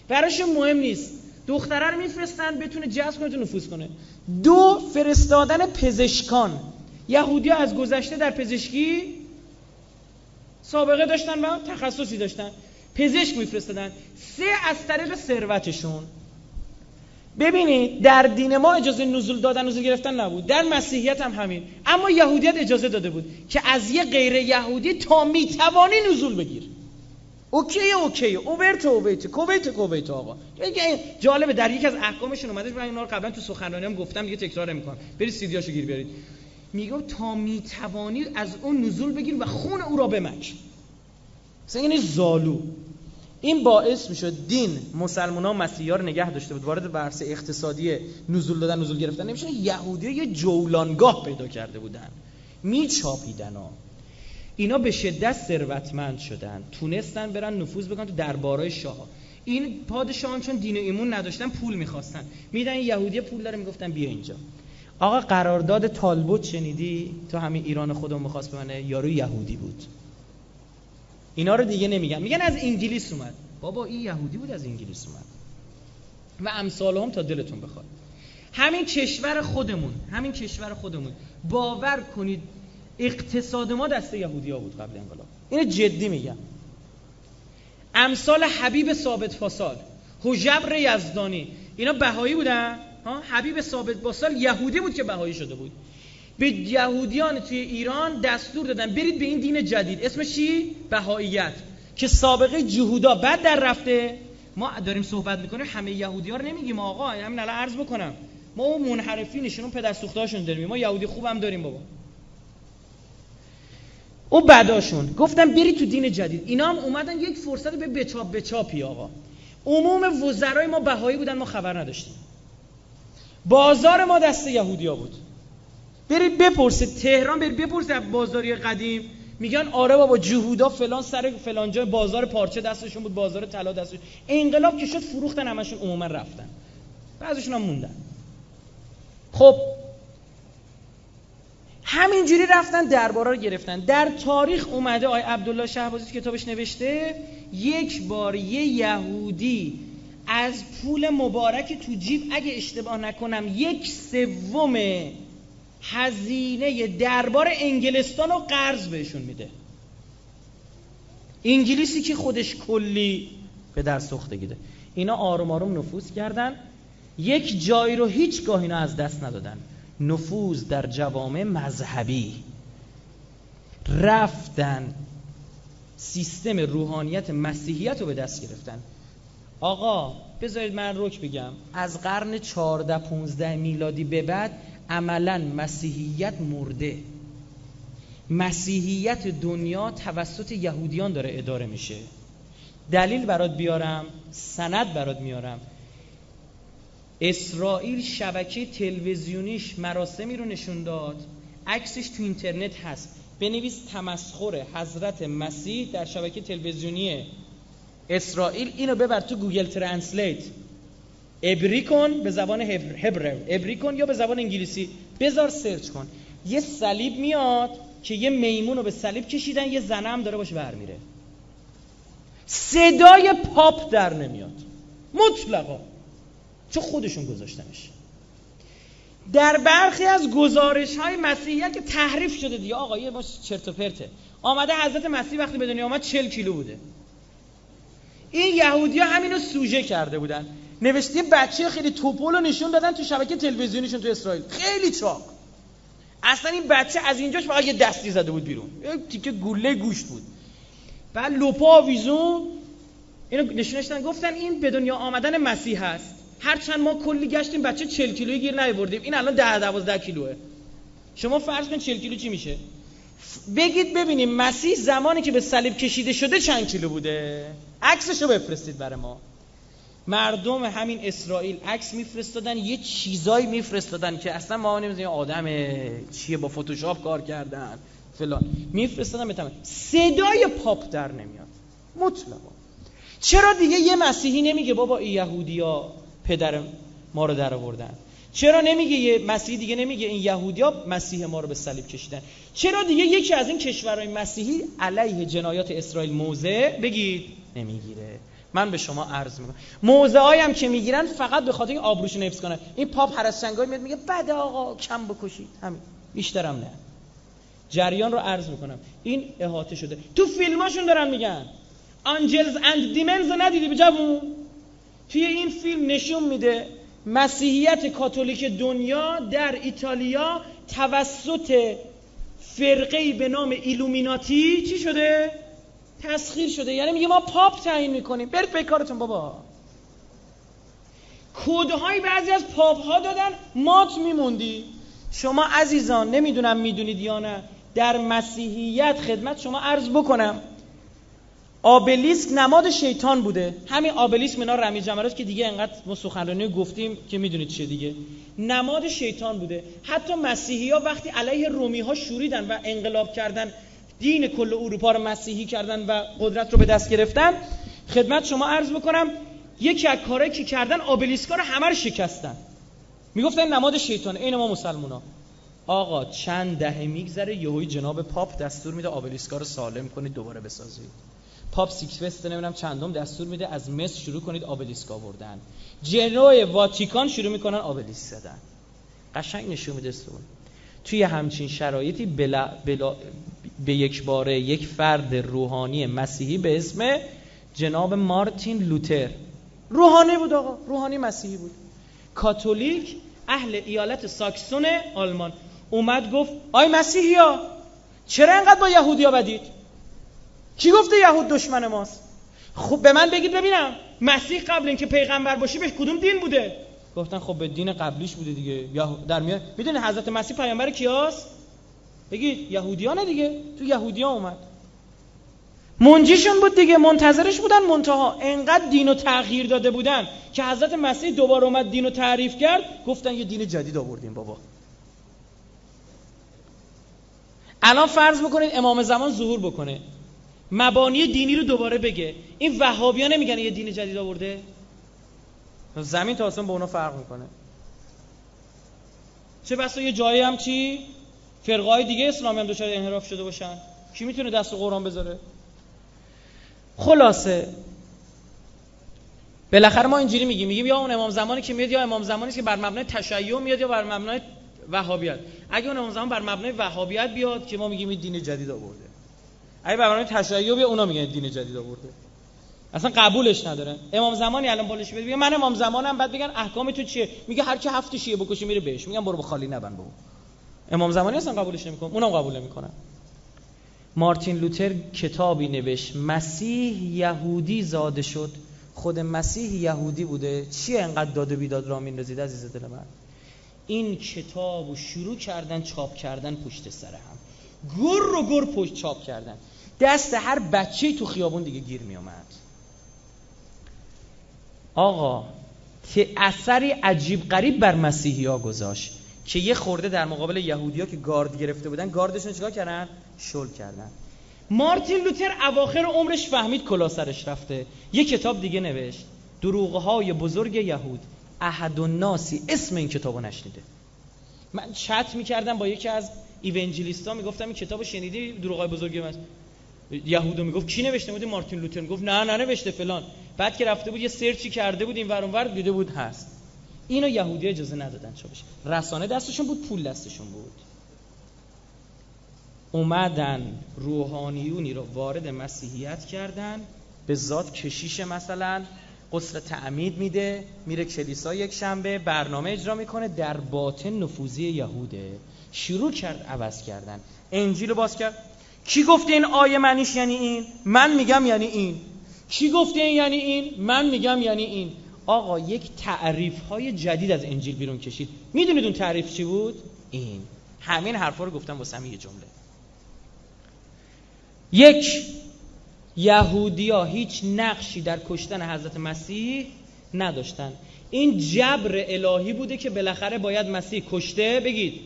براشون مهم نیست، دختره رو میفرستن بتونه جذب کنه، بتونه نفوذ کنه. دو، فرستادن پزشکان. یهودی‌ها از گذشته در پزشکی سابقه داشتن و تخصصی داشتن، پزشک میفرستادن. سه، از طریق ثروتشون. ببینید در دین ما اجازه نزول دادن نزول گرفتن نبود، در مسیحیت هم همین، اما یهودیت اجازه داده بود که از یه غیر یهودی تا میتوانی نزول بگیر. اوکی اوکی اوورت اوورت کوویت کوویت آقا. این جالبه در یک از احکامشون اومده، من اینا رو قبلا تو سخنرانیام گفتم دیگه تکرار نمی‌کنم، برید سیدیاشو گیر بیارید. میگه تا میتوانی از اون نزول بگیر و خون او را بمک. مثلا یعنی زالو. این باعث میشد دین مسلمان‌ها و مسیحی‌ها رو نگه داشته بود، وارد بحث اقتصادی نزول دادن نزول گرفتن نمیشه. یهودی‌ها یه جولانگاه پیدا کرده بودن، میچاپیدن ها. اینا به شدت ثروتمند شدن، تونستن برن نفوذ بکنن تو دربارهای شاه. این پادشاهان چون دین و ایمون نداشتن پول میخواستن، میدن یهودی پول داره، میگفتن بیا اینجا آقا قرارداد تالبوت شنیدی؟ تو همین ایران خودم میخواست به منه، یارو یهودی بود. اینا رو دیگه نمیگن، میگن از انگلیس اومد. بابا این یهودی بود از انگلیس اومد و امثالهم تا دلتون بخواد. همین کشور خودمون، همین کشور خودمون باور کنید اقتصاد ما دست یهودی‌ها بود قبل انقلاب. اینو جدی میگم. امثال حبیب ثابت فاسال، حجبر یزدانی، اینا بهایی بودن ها. حبیب ثابت فاسال یهودی بود که بهایی شده بود. به یهودیان توی ایران دستور دادن برید به این دین جدید، اسمش چی؟ بهاییت، که سابقه جهودا بعد در رفته. ما داریم صحبت میکنیم همه یهودی‌ها رو نمیگیم آقا، همین الان عرض بکنم ما اون منحرفینشون اون پدرسوختهاشون داریم، ما یهودی خوبم داریم بابا، او بعداشون گفتن بری تو دین جدید. اینا هم اومدن یک فرصت به بچاپ بچاپی آقا. عموم وزرای ما بهایی بودن، ما خبر نداشتیم. بازار ما دست یهودیا بود. برید بپرسید تهران، برید بپرسید از بازاری قدیم، میگن آره بابا جهودا فلان سر فلان جای بازار پارچه دستشون بود، بازار طلا دستشون. انقلاب که شد فروختن همشون، عموما رفتن، بعضیشون هم موندن. خب همینجوری رفتن دربارا رو گرفتن. در تاریخ اومده، آیه عبدالله شهبازی کتابش نوشته، یک بار یه یهودی از پول مبارک تو جیب، اگه اشتباه نکنم یک سوم هزینه دربار انگلستان رو قرض بهشون میده. انگلیسی که خودش کلی به در سختگیده. اینا آروم آروم نفوذ کردن، یک جایی رو هیچگاه اینا از دست ندادن. نفوذ در جوامع مذهبی، رفتن سیستم روحانیت مسیحیت رو به دست گرفتن. آقا بذارید من رک بگم، از قرن چهارده پانزده میلادی به بعد عملاً مسیحیت مرده. مسیحیت دنیا توسط یهودیان داره اداره میشه. دلیل برات بیارم، سند برات میارم. اسرائیل شبکه تلویزیونیش مراسمی رو نشون داد، عکسش تو اینترنت هست، بنویس تمسخر حضرت مسیح در شبکه تلویزیونی اسرائیل، اینو ببر تو گوگل ترنسلیت عبری کن، به زبان هبرو عبری کن یا به زبان انگلیسی بذار سرچ کن، یه صلیب میاد که یه میمون رو به صلیب کشیدن، یه زنه هم داره باش برمیره. صدای پاپ در نمیاد مطلقا، چون خودشون گذاشتنش. در برخی از گزارش‌های مسیحیت که تحریف شده دیگه، آقا یه باش چرت و پرته. آمده حضرت مسیح وقتی به دنیا آمد چهل کیلو بوده. این یهودی‌ها همینو سوژه کرده بودن. نوشته بچه خیلی توپولو نشون دادن تو شبکه تلویزیونیشون تو اسرائیل. خیلی چاق. اصلا این بچه از اینجاش فقط یه دستی زده بود بیرون. یه تیکه گوله گوشت بود. بعد لپا آویزون اینو نشونشتن گفتن این به دنیا آمدن مسیح است. هرچند ما کلی گشتیم بچه چهل کیلویی گیر نیاوردیم، این الان ده دوازده کیلوه. شما فرض کن چهل کیلو چی میشه؟ بگید ببینیم مسیح زمانی که به صلیب کشیده شده چند کیلو بوده؟ عکسشو بفرستید برای ما. مردم همین اسرائیل عکس میفرستادن، یه چیزایی میفرستادن که اصلا ما نمی‌دونیم آدمه چیه، با فتوشاپ کار کردن فلان میفرستادن به تمام. صدای پاپ در نمیاد مطلقا. چرا دیگه یه مسیحی نمیگه بابا این یهودیا پدر ما رو در آوردن؟ چرا نمیگه یه مسیحی دیگه نمیگه این یهودیا مسیح ما رو به صلیب کشیدن؟ چرا دیگه یکی از این کشورهای مسیحی علیه جنایات اسرائیل موضع بگید نمیگیره؟ من به شما عرض میکنم موضعایی هم که میگیرن فقط به خاطر اینکه آبروشون حفظ کنن. این پاپ هرسنگای میاد میگه بد آقا کم بکشید، همین، بیشترم نه. جریان رو عرض میکنم این احاطه شده. تو فیلماشون دارن میگن آنجلز اند دیمنز، ندیدی به جوون؟ توی این فیلم نشون میده مسیحیت کاتولیک دنیا در ایتالیا توسط فرقه‌ای به نام ایلومیناتی چی شده؟ تسخیر شده. یعنی میگه ما پاپ تعیین میکنیم، برید به کارتون بابا. کدهای بعضی از پاپ ها دادن مات میموندی. شما عزیزان نمیدونم میدونید یا نه، در مسیحیت خدمت شما عرض بکنم آبلیسک نماد شیطان بوده. همین آبلیسک منار رمی جمرات که دیگه انقدر ما سخنرانی گفتیم که میدونید چیه دیگه، نماد شیطان بوده. حتی مسیحی‌ها وقتی علیه رومی‌ها شوریدن و انقلاب کردن، دین کل اروپا رو مسیحی کردن و قدرت رو به دست گرفتن، خدمت شما عرض بکنم یکی از کارهایی که کردن آبلیسک‌ها رو همه رو شکستن. میگفتن نماد شیطان، عین ما مسلمونا. آقا چند دهه میگذره یهوی جناب پاپ دستور میده آبلیسک‌ها رو سالم کنید دوباره بسازید. پاپ سیکسفست نمیدونم چندم دستور میده از مصر شروع کنید آبلیسک آوردن. جنوی واتیکان شروع میکنن آبلیسک زدن. قشنگ نشون میده سون. توی همچین شرایطی بلا بلا به یک باره یک فرد روحانی مسیحی به اسم جناب مارتین لوتر، روحانی بود آقا، روحانی مسیحی بود، کاتولیک، اهل ایالت ساکسون آلمان، اومد گفت آی مسیحیا چرا انقدر با یهودیا بدید؟ کی گفته یهود دشمن ماست؟ خب به من بگید ببینم مسیح قبل اینکه پیغمبر باشه به کدوم دین بوده؟ گفتن خب به دین قبلیش بوده دیگه. در میاد میدونی حضرت مسیح پیامبر کیاست؟ بگید یهودیانه دیگه. تو یهودیا اومد منجیشون بود دیگه، منتظرش بودن، منتها انقدر دینو تغییر داده بودن که حضرت مسیح دوباره اومد دینو تعریف کرد، گفتن یه دین جدید آوردیم بابا. الان فرض بکنید امام زمان ظهور بکنه مبانی دینی رو دوباره بگه، این وهابیا نمیگن یه دین جدید آورده؟ زمین تا آسمون با اونا فرق میکنه. چه بسا یه جایی هم چی فرقه‌های دیگه اسلامی هم دچار انحراف شده باشن. کی میتونه دست و قرآن بذاره؟ خلاصه بالاخره ما اینجوری میگیم، میگیم یا اون امام زمانی که میاد یا امام زمانی که بر مبنای تشیع میاد یا بر مبنای وهابیت. اگه اون امام زمان بر مبنای وهابیت بیاد که ما میگیم این دین جدید آورده، اگه بر مبنای تشیع بیاد اونا میگن دین جدید آورده، اصلا قبولش نداره. امام زمانی الان بالش بده میگه من امام زمانم، بعد بگن احکام تو چیه؟ میگه هر کی هفت شیعه بکشه میره بهش. میگن برو به خالی نبند بابا. امام زمانی اصلا قبولش نمیکنه، اونم قبول نمیکنه. مارتین لوتر کتابی نوشت مسیح یهودی زاده شد. خود مسیح یهودی بوده. چی انقدر داد و بیداد را میندازید عزیز دل من؟ این کتابو شروع کردن چاپ کردن پشت سر هم، گر رو گر پشت چاپ کردن، دست هر بچه‌ای تو خیابون دیگه گیر می اومد. آقا که اثری عجیب غریب بر مسیحی‌ها گذاشت که یه خورده در مقابل یهودی‌ها که گارد گرفته بودن، گاردشون چیکار کردن؟ شل کردن. مارتین لوتر اواخر عمرش فهمید کلا سرش رفته، یه کتاب دیگه نوشت دروغ‌های بزرگ یهود. احد الناس اسم این کتابو نشنیده. من چت می‌کردم با یکی از ایوانجلیست‌ها، میگفتم این کتابو شنیدی دروغ‌های بزرگ من یهودو؟ میگفت کی نوشته بود؟ مارتین لوتر. میگفت نه نه نوشته فلان. بعد که رفته بود یه سرچی کرده بود این ور اون ور دیده بود هست. اینو یهودی اجازه ندادن چاپش. رسانه دستشون بود، پول دستشون بود. اومدن روحانیونی رو وارد مسیحیت کردن، به ذات کشیش مثلا قصر تعمید میده، میره کلیسا یک شنبه برنامه اجرا میکنه، در باطن نفوذی یهوده. شروع کرد عوض کردن، انجیل رو باز کرد. کی گفت این آیه معنیش یعنی این؟ من میگم یعنی این. کی گفته این یعنی این؟ من میگم یعنی این. آقا یک تعریف‌های جدید از انجیل بیرون کشید. میدونید اون تعریف چی بود؟ این. همین حرفا رو گفتم واسه همین یه جمله. یک، یهودی‌ها هیچ نقشی در کشتن حضرت مسیح نداشتن. این جبر الهی بوده که بالاخره باید مسیح کشته بگید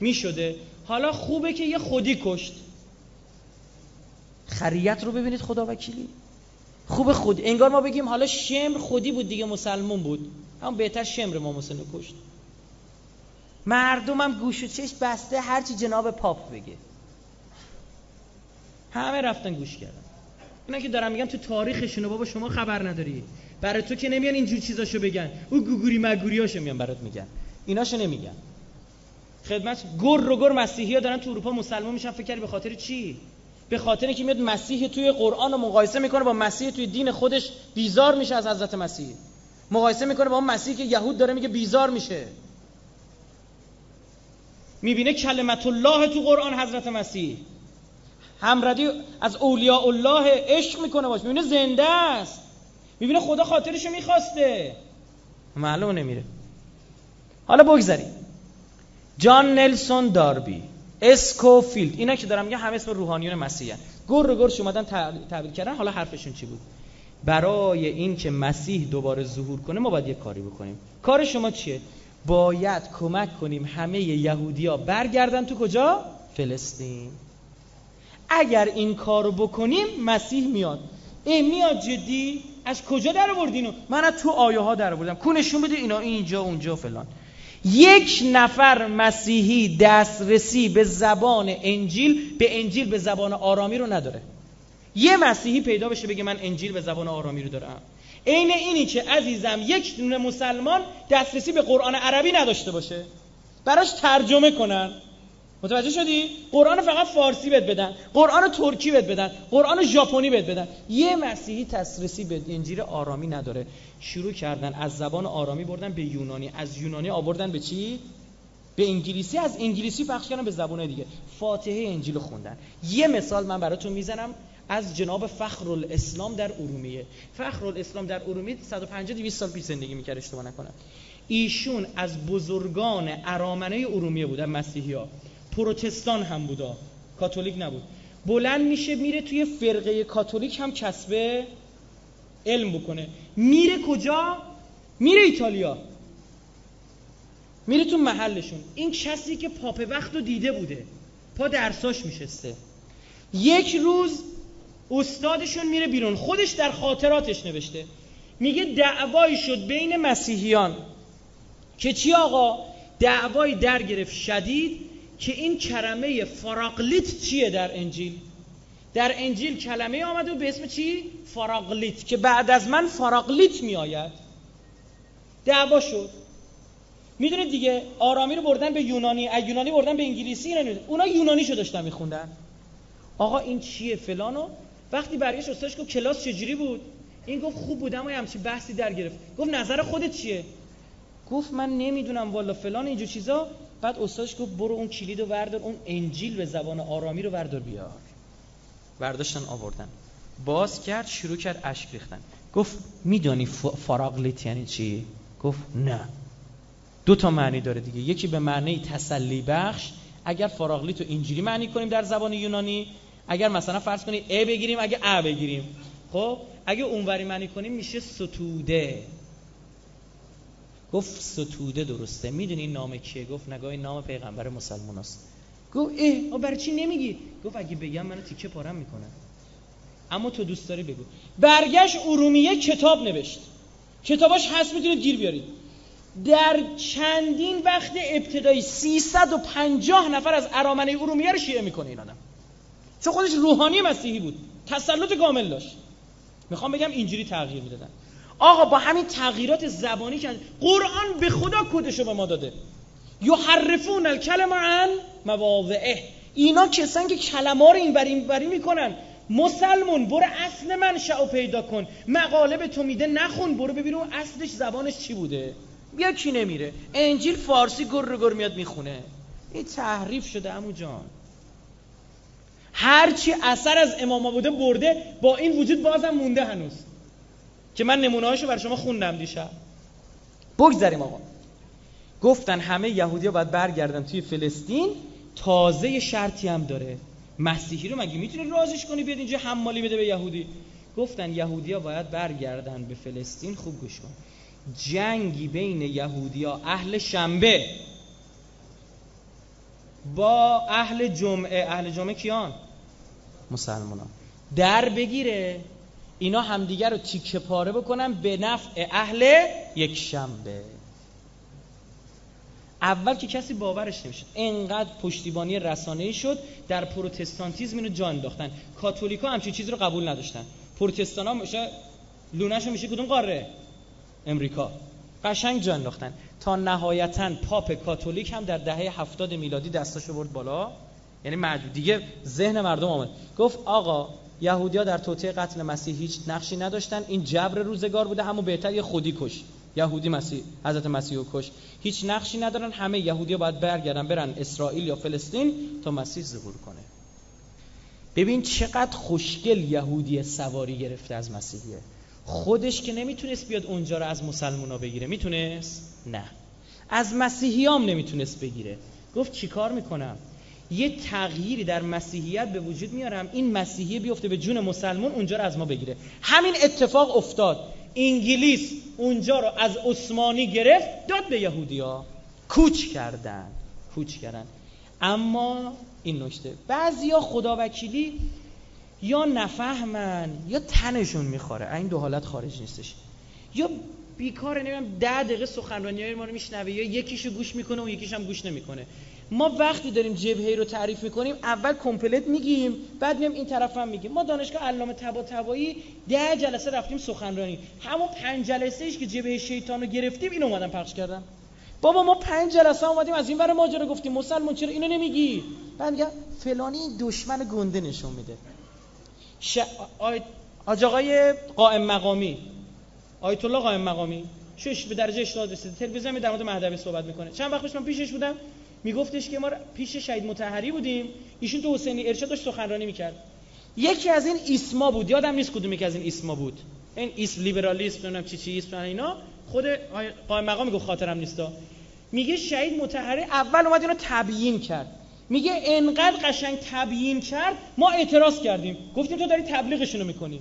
میشده. حالا خوبه که یه خودی کشت. خریت رو ببینید خدا وکیلی. خوب خود انگار ما بگیم حالا شمر خودی بود دیگه، مسلمان بود، اما بهتر شمر ما مسلمان کشت. مردمم گوش و چشم بسته هر چی جناب پاپ بگه همه رفتن گوش کردن. اینا که دارم میگم تو تاریخشونه بابا، شما خبر نداری. برای تو که نمیان اینجور چیزاشو بگن، او گوگوری مگوریاشو میان برات میگن، ایناشو نمیگن. خدمت گر رو گر مسیحی‌ها دارن تو اروپا مسلمان میشن. فکر کردی به خاطر چی؟ به خاطر اینکه میاد مسیح توی قرآن رو مقایسه میکنه با مسیح توی دین خودش، بیزار میشه از حضرت مسیح. مقایسه میکنه با اون مسیحی که یهود داره میگه بیزار میشه. میبینه کلمت الله تو قرآن حضرت مسیح، همردی از اولیاء الله، عشق میکنه باش، میبینه زنده است، میبینه خدا خاطرشو میخواسته، معلوم نمیره. حالا بگذاریم جان نلسون داربی، اسکوفیلد، اینا که دارم میگم همه اسم روحانیون مسیحیان. گر رو گرش اومدن تعبیر کردن. حالا حرفشون چی بود؟ برای این که مسیح دوباره ظهور کنه ما باید یه کاری بکنیم. کار شما چیه؟ باید کمک کنیم همه یهودی‌ها برگردن تو کجا؟ فلسطین. اگر این کارو بکنیم مسیح میاد. این میاد جدی؟ از کجا درآوردینو؟ من از تو آیه ها درآوردم. کونشون بده اینا اینجا اونجا فلان. یک نفر مسیحی دسترسی به زبان انجیل، به انجیل به زبان آرامی رو نداره. یه مسیحی پیدا بشه بگه من انجیل به زبان آرامی رو دارم. عین اینی که عزیزم یک دونه مسلمان دسترسی به قرآن عربی نداشته باشه، براش ترجمه کنن. متوجه شدی؟ قرآن فقط فارسی بد بدن، قرآن ترکی بد بدن، قرآن ژاپنی بد بدن. یه مسیحی دسترسی به انجیل آرامی نداره. شروع کردن از زبان آرامی بردن به یونانی، از یونانی آوردن به چی؟ به انگلیسی، از انگلیسی پخش کردن به زبان‌های دیگه. فاتحه انجیل خوندن. یه مثال من براتون میزنم از جناب فخرالاسلام در ارومیه. فخرالاسلام در ارومیه صد و پنجاه تا دویست سال پیش زندگی می‌کرد اشتباه نکنم. ایشون از بزرگان ارامنه ارومیه بودن، مسیحی‌ها. پروتستان هم بودا، کاتولیک نبود. بلند میشه میره توی فرقه کاتولیک هم کسب علم بکنه. میره کجا؟ میره ایتالیا، میره تو محلشون. این کسی که پاپ وقت رو دیده بوده، پا درساش میشسته. یک روز استادشون میره بیرون، خودش در خاطراتش نوشته، میگه دعوایی شد بین مسیحیان که چی آقا؟ دعوایی در گرفت شدید که این کلمه فراقلیت چیه در انجیل؟ در انجیل کلمه آمده به اسم چی؟ فراقلیت، که بعد از من فراقلیت می آید. دعوا شد. میدونید دیگه، آرامی رو بردن به یونانی، از یونانی بردن به انگلیسی. اونا یونانی شو داشتن میخوندن. آقا این چیه فلانو؟ وقتی برگشت استادش گفت کلاس چجوری بود؟ این گفت خوب بود اما همچین بحثی در گرفت. گفت نظر خودت چیه؟ گفت من نمیدونم والا فلان اینجور چیزا. بعد استادش گفت برو اون کلید رو بردار، اون انجیل به زبان آرامی رو بردار بیار. برداشتن آوردن، باز کرد، شروع کرد اشک ریختن. گفت میدانی فراقلیت یعنی چی؟ گفت نه. دو تا معنی داره دیگه، یکی به معنی تسلی بخش، اگر فراقلیت رو انجیلی معنی کنیم در زبان یونانی، اگر مثلا فرض کنی ا بگیریم اگه ا بگیریم، خب اگه اونوری معنی کنیم میشه ستوده. گفت ستوده درسته. میدونی نام کیه؟ گفت نگاه نام پیغمبر مسلمان است. گفت اه برای چی نمیگی؟ گفت اگه بگم منو تیکه پارم میکنه، اما تو دوست داری بگو. برگشت ارومیه کتاب نوشت، کتاباش هست میتونید گیر بیارید. در چندین وقت ابتدایی سیصد و پنجاه نفر از ارامنه ارومیه رو شیعه میکنه این آدم، چون خودش روحانی مسیحی بود، تسلط کامل داشت. میخوام بگم اینجوری تغییر میدادن. آقا با همین تغییرات زبانی که قرآن به خدا کدشو به ما داده، یحرفون الکلمه عن مواضعه، اینا کسان که کلمه رو این بری بری میکنن. مسلمون برو اصل منشأ پیدا کن، مقاله به تو میده نخون، برو ببین اون اصلش زبانش چی بوده. بیا کی نمیره انجیل فارسی گر رو گر میاد میخونه. این تحریف شده عمو جان. هرچی اثر از امام بوده برده، با این وجود بازم مونده هنوز. که من نمونه‌هاشو برای شما خوندم دیشب. بگذاریم آقا. گفتن همه یهودی‌ها باید برگردن توی فلسطین، تازه شرطی هم داره. مسیحی رو مگه میتونه رازش کنی بیاد اینجا حمالی بده به یهودی؟ گفتن یهودی‌ها باید برگردن به فلسطین. خوب گوش کن. جنگی بین یهودی‌ها اهل شنبه با اهل جمعه، اهل جمعه کیان؟ مسلمانان. در بگیره اینا همدیگه رو تیکه پاره بکنن به نفع اهل یک شنبه. اول که کسی باورش نمیشه، اینقدر پشتیبانی رسانه‌ای شد. در پروتستانتیزم اینو جا انداختن. کاتولیکا همچین چیزی رو قبول نداشتن. پروتستانا میشه لونه‌شون میشه کدوم قاره؟ امریکا. قشنگ جا انداختن تا نهایتاً پاپ کاتولیک هم در دهه هفتاد میلادی دستاشو برد بالا. یعنی معدود دیگه ذهن مردم آمد، گفت آقا یهودی‌ها در توطئه قتل مسیح هیچ نقشی نداشتن، این جبر روزگار بوده، همون بهتر یه خودی کش، یهودی مسیح حضرت مسیح رو کش، هیچ نقشی ندارن، همه یهودی‌ها باید برگردن برن اسرائیل یا فلسطین تا مسیح ظهور کنه. ببین چقدر خوشگل یهودی سواری گرفته از مسیحیه. خودش که نمیتونست بیاد اونجا رو از مسلمونا بگیره، میتونست؟ نه. از مسیحیام نمیتونست بگیره. گفت چیکار میکنم؟ یه تغییری در مسیحیت به وجود میارم، این مسیحی بیفته به جون مسلمون اونجا رو از ما بگیره. همین اتفاق افتاد. انگلیس اونجا رو از عثمانی گرفت داد به یهودی‌ها. کوچ کردن، کوچ کردن. اما این نکته، بعضیا خداوکیلی یا نفهمن یا تنشون میخوره، این دو حالت خارج نیستش. یا بیکاره، نمیدونم ده دقیقه سخنرانیای ما رو میشنوه یا یکیشو گوش میکنه و یکیش هم گوش نمیکنه. ما وقتی داریم جبهه رو تعریف میکنیم اول کامپلت میگیم، بعد میام این طرفم میگیم. ما دانشگاه علامه طباطبایی ده جلسه رفتیم سخنرانی، همون پنج جلسه ایش که جبهه شیطان رو گرفتیم اینو اومدن پخش کردن. بابا ما پنج جلسه اومدیم از این ور ماجرا گفتیم مسلمان چرا اینو نمیگی؟ بعد میگم فلانی دشمن گنده نشون میده. حاج آقای قائم مقامی، آیت الله قائم مقامی شش به درجه اجتهاد رسیده، تلویزیون در مورد مهدوی صحبت میکنه. چند وقت پیش من پیشش بودم، میگفتش که ما پیش شهید مطهری بودیم، ایشون تو حسینی ارشاد داشت سخنرانی میکرد. یکی از این اسما بود، یادم نیست کدوم یکی از این اسما بود، این اسم لیبرالیسم نمیدونم چی چی اسم اینا. خود قائم مقام میگه خاطرم نیستا، میگه شهید مطهری اول اومد اینو تبیین کرد، میگه انقدر قشنگ تبیین کرد ما اعتراض کردیم، گفتیم تو داری تبلیغشونو میکنی.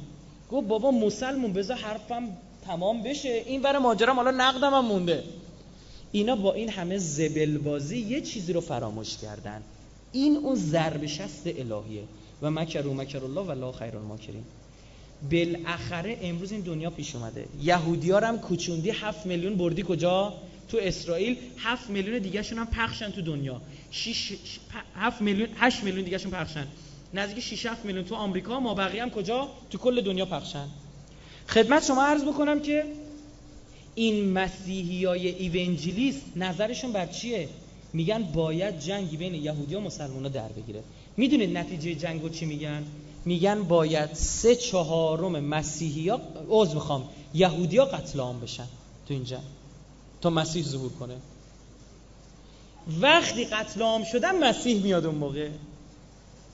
گفت بابا مسلمون بذار حرفم تمام بشه، این برای ماجرام حالا نقدم هم مونده. اینا با این همه زبلبازی یه چیزی رو فراموش کردن، این اون ضرب شست الهیه. و مکر و مکر الله و لا خیر الماکرین. بالاخره امروز این دنیا پیش اومده، یهودی‌ها رو هم کوچوندی هفت میلیون بردی کجا؟ تو اسرائیل. هفت میلیون دیگه شون هم پخشن تو دنیا، شش هفت میلیون هشت میلیون دیگه شون پخشن، نزدیک شش هفت میلیون تو آمریکا، ما بقیه هم کجا؟ تو کل دنیا پخشن. خدمت شما عرض بکنم که این مسیحیای ایونجلیست نظرشون بر چیه؟ میگن باید جنگی بین یهودی و مسلمان‌ها در بگیره. میدونید نتیجه جنگو چی میگن؟ میگن باید سه چهارم مسیحیا، عذر میخوام، یهودیا قتل عام بشن تو این جنگ تا مسیح ظهور کنه. وقتی قتل عام شدن مسیح میاد، اون موقع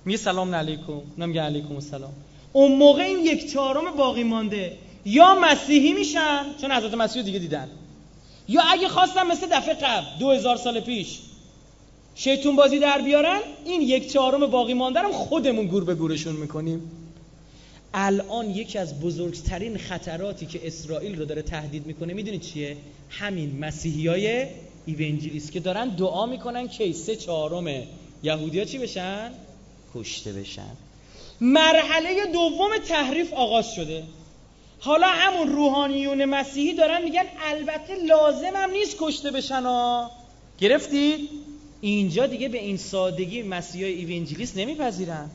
میگه سلام علیکم، اونا میگن علیکم السلام. اون موقع این یک چهارم باقی مانده یا مسیحی میشن چون حضرت مسیح دیگه دیدن، یا اگه خواستن مثل دفعه قبل دو هزار سال پیش شیطون بازی در بیارن، این یک چهارم باقی مانده رو خودمون گور به گورشون میکنیم. الان یکی از بزرگترین خطراتی که اسرائیل رو داره تهدید میکنه میدونید چیه؟ همین مسیحیای ایونجلیست که دارن دعا میکنن که سه چهارم یهودیا چی بشن؟ کشته بشن. مرحله دوم تحریف آغاز شده. حالا همون روحانیون مسیحی دارن میگن البته لازم هم نیست کشته بشن ها. گرفتی؟ اینجا دیگه به این سادگی مسیحای ایونجلیست نمیپذیرن.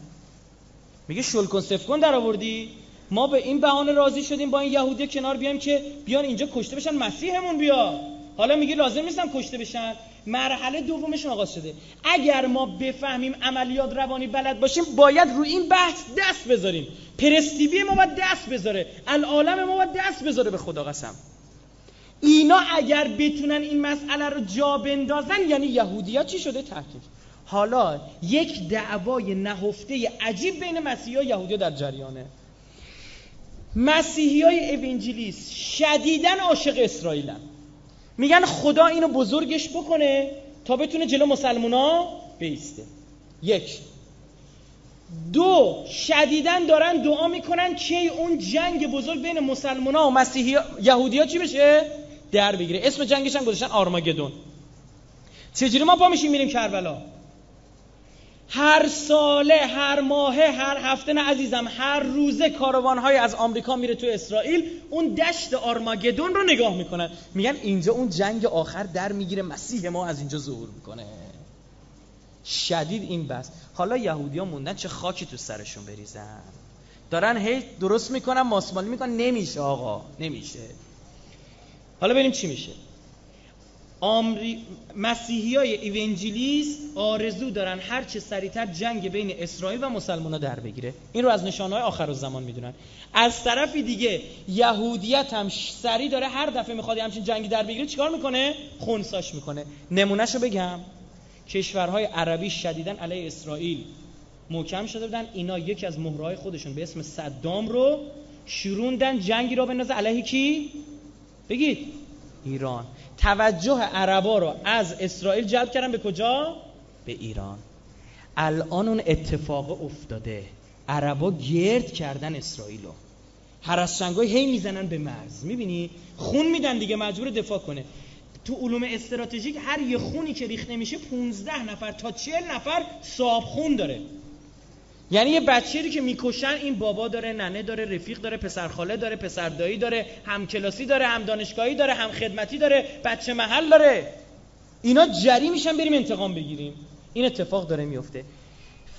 میگه شل کن سفت کن در آوردی، ما به این بهانه راضی شدیم با این یهودی کنار بیایم که بیان اینجا کشته بشن مسیحمون بیا، حالا میگه لازم نیستم کشته بشن. مرحله دومش آغاز شده. اگر ما بفهمیم عملیات روانی بلد باشیم باید روی این بحث دست بذاریم. پرستیبی ما باید دست بذاره، العالم ما باید دست بذاره، به خدا قسم. اینا اگر بتونن این مسئله رو جا بندازن یعنی یهودی‌ها چی شده؟ تحقیق. حالا یک دعوای نهفته عجیب بین مسیحا و یهودی‌ها در جریانه. مسیحیای اونجیلیست شدیداً عاشق اسرائیلن، میگن خدا اینو بزرگش بکنه تا بتونه جلو مسلمونا بیسته. یک. دو، شدیداً دارن دعا میکنن که اون جنگ بزرگ بین مسلمونا و مسیحی یهودیا چی بشه؟ در بگیره. اسم جنگش هم گذاشتن آرماگدون. چجوری ما پا میشیم میریم کربلا؟ هر ساله، هر ماهه، هر هفته، نه عزیزم، هر روزه کاروان‌های از آمریکا میره تو اسرائیل، اون دشت آرماگدون رو نگاه میکنن، میگن اینجا اون جنگ آخر در میگیره، مسیح ما از اینجا ظهور میکنه. شدید این بس. حالا یهودی‌ها موندن چه خاکی تو سرشون بریزن، دارن هی درست میکنن، ماسمالی میکنن، نمیشه آقا، نمیشه. حالا ببینیم چی میشه. آمری... مسیحیای اونجیلیست آرزو دارن هر چه سریعتر جنگ بین اسرائیل و مسلمان‌ها در بگیره. این رو از نشانه‌های آخرالزمان میدونن. از طرفی دیگه یهودیت هم سریع داره هر دفعه میخواد همچین جنگی در بگیره چیکار میکنه؟ خونساش میکنه. نمونهشو بگم، کشورهای عربی شدیداً علیه اسرائیل محکم شده بودن، اینا یکی از مهرهای خودشون به اسم صدام رو شروندن جنگی رو بندازه علیه کی؟ بگید ایران. توجه عربا رو از اسرائیل جلب کردن به کجا؟ به ایران. الان اون اتفاق افتاده، عربا گرد کردن اسرائیل رو، هراسنگای هی میزنن به مرز، میبینی؟ خون میدن دیگه، مجبور دفاع کنه. تو علوم استراتژیک هر یه خونی که ریخته میشه پونزده نفر تا چهل نفر صاحب خون داره. یعنی یه بچه‌ای که میکشن این بابا داره، ننه داره، رفیق داره، پسر خاله داره، پسر دایی داره، هم کلاسی داره، هم دانشگاهی داره، هم خدمتی داره، بچه محل داره. اینا جری میشن بریم انتقام بگیریم. این اتفاق داره میفته.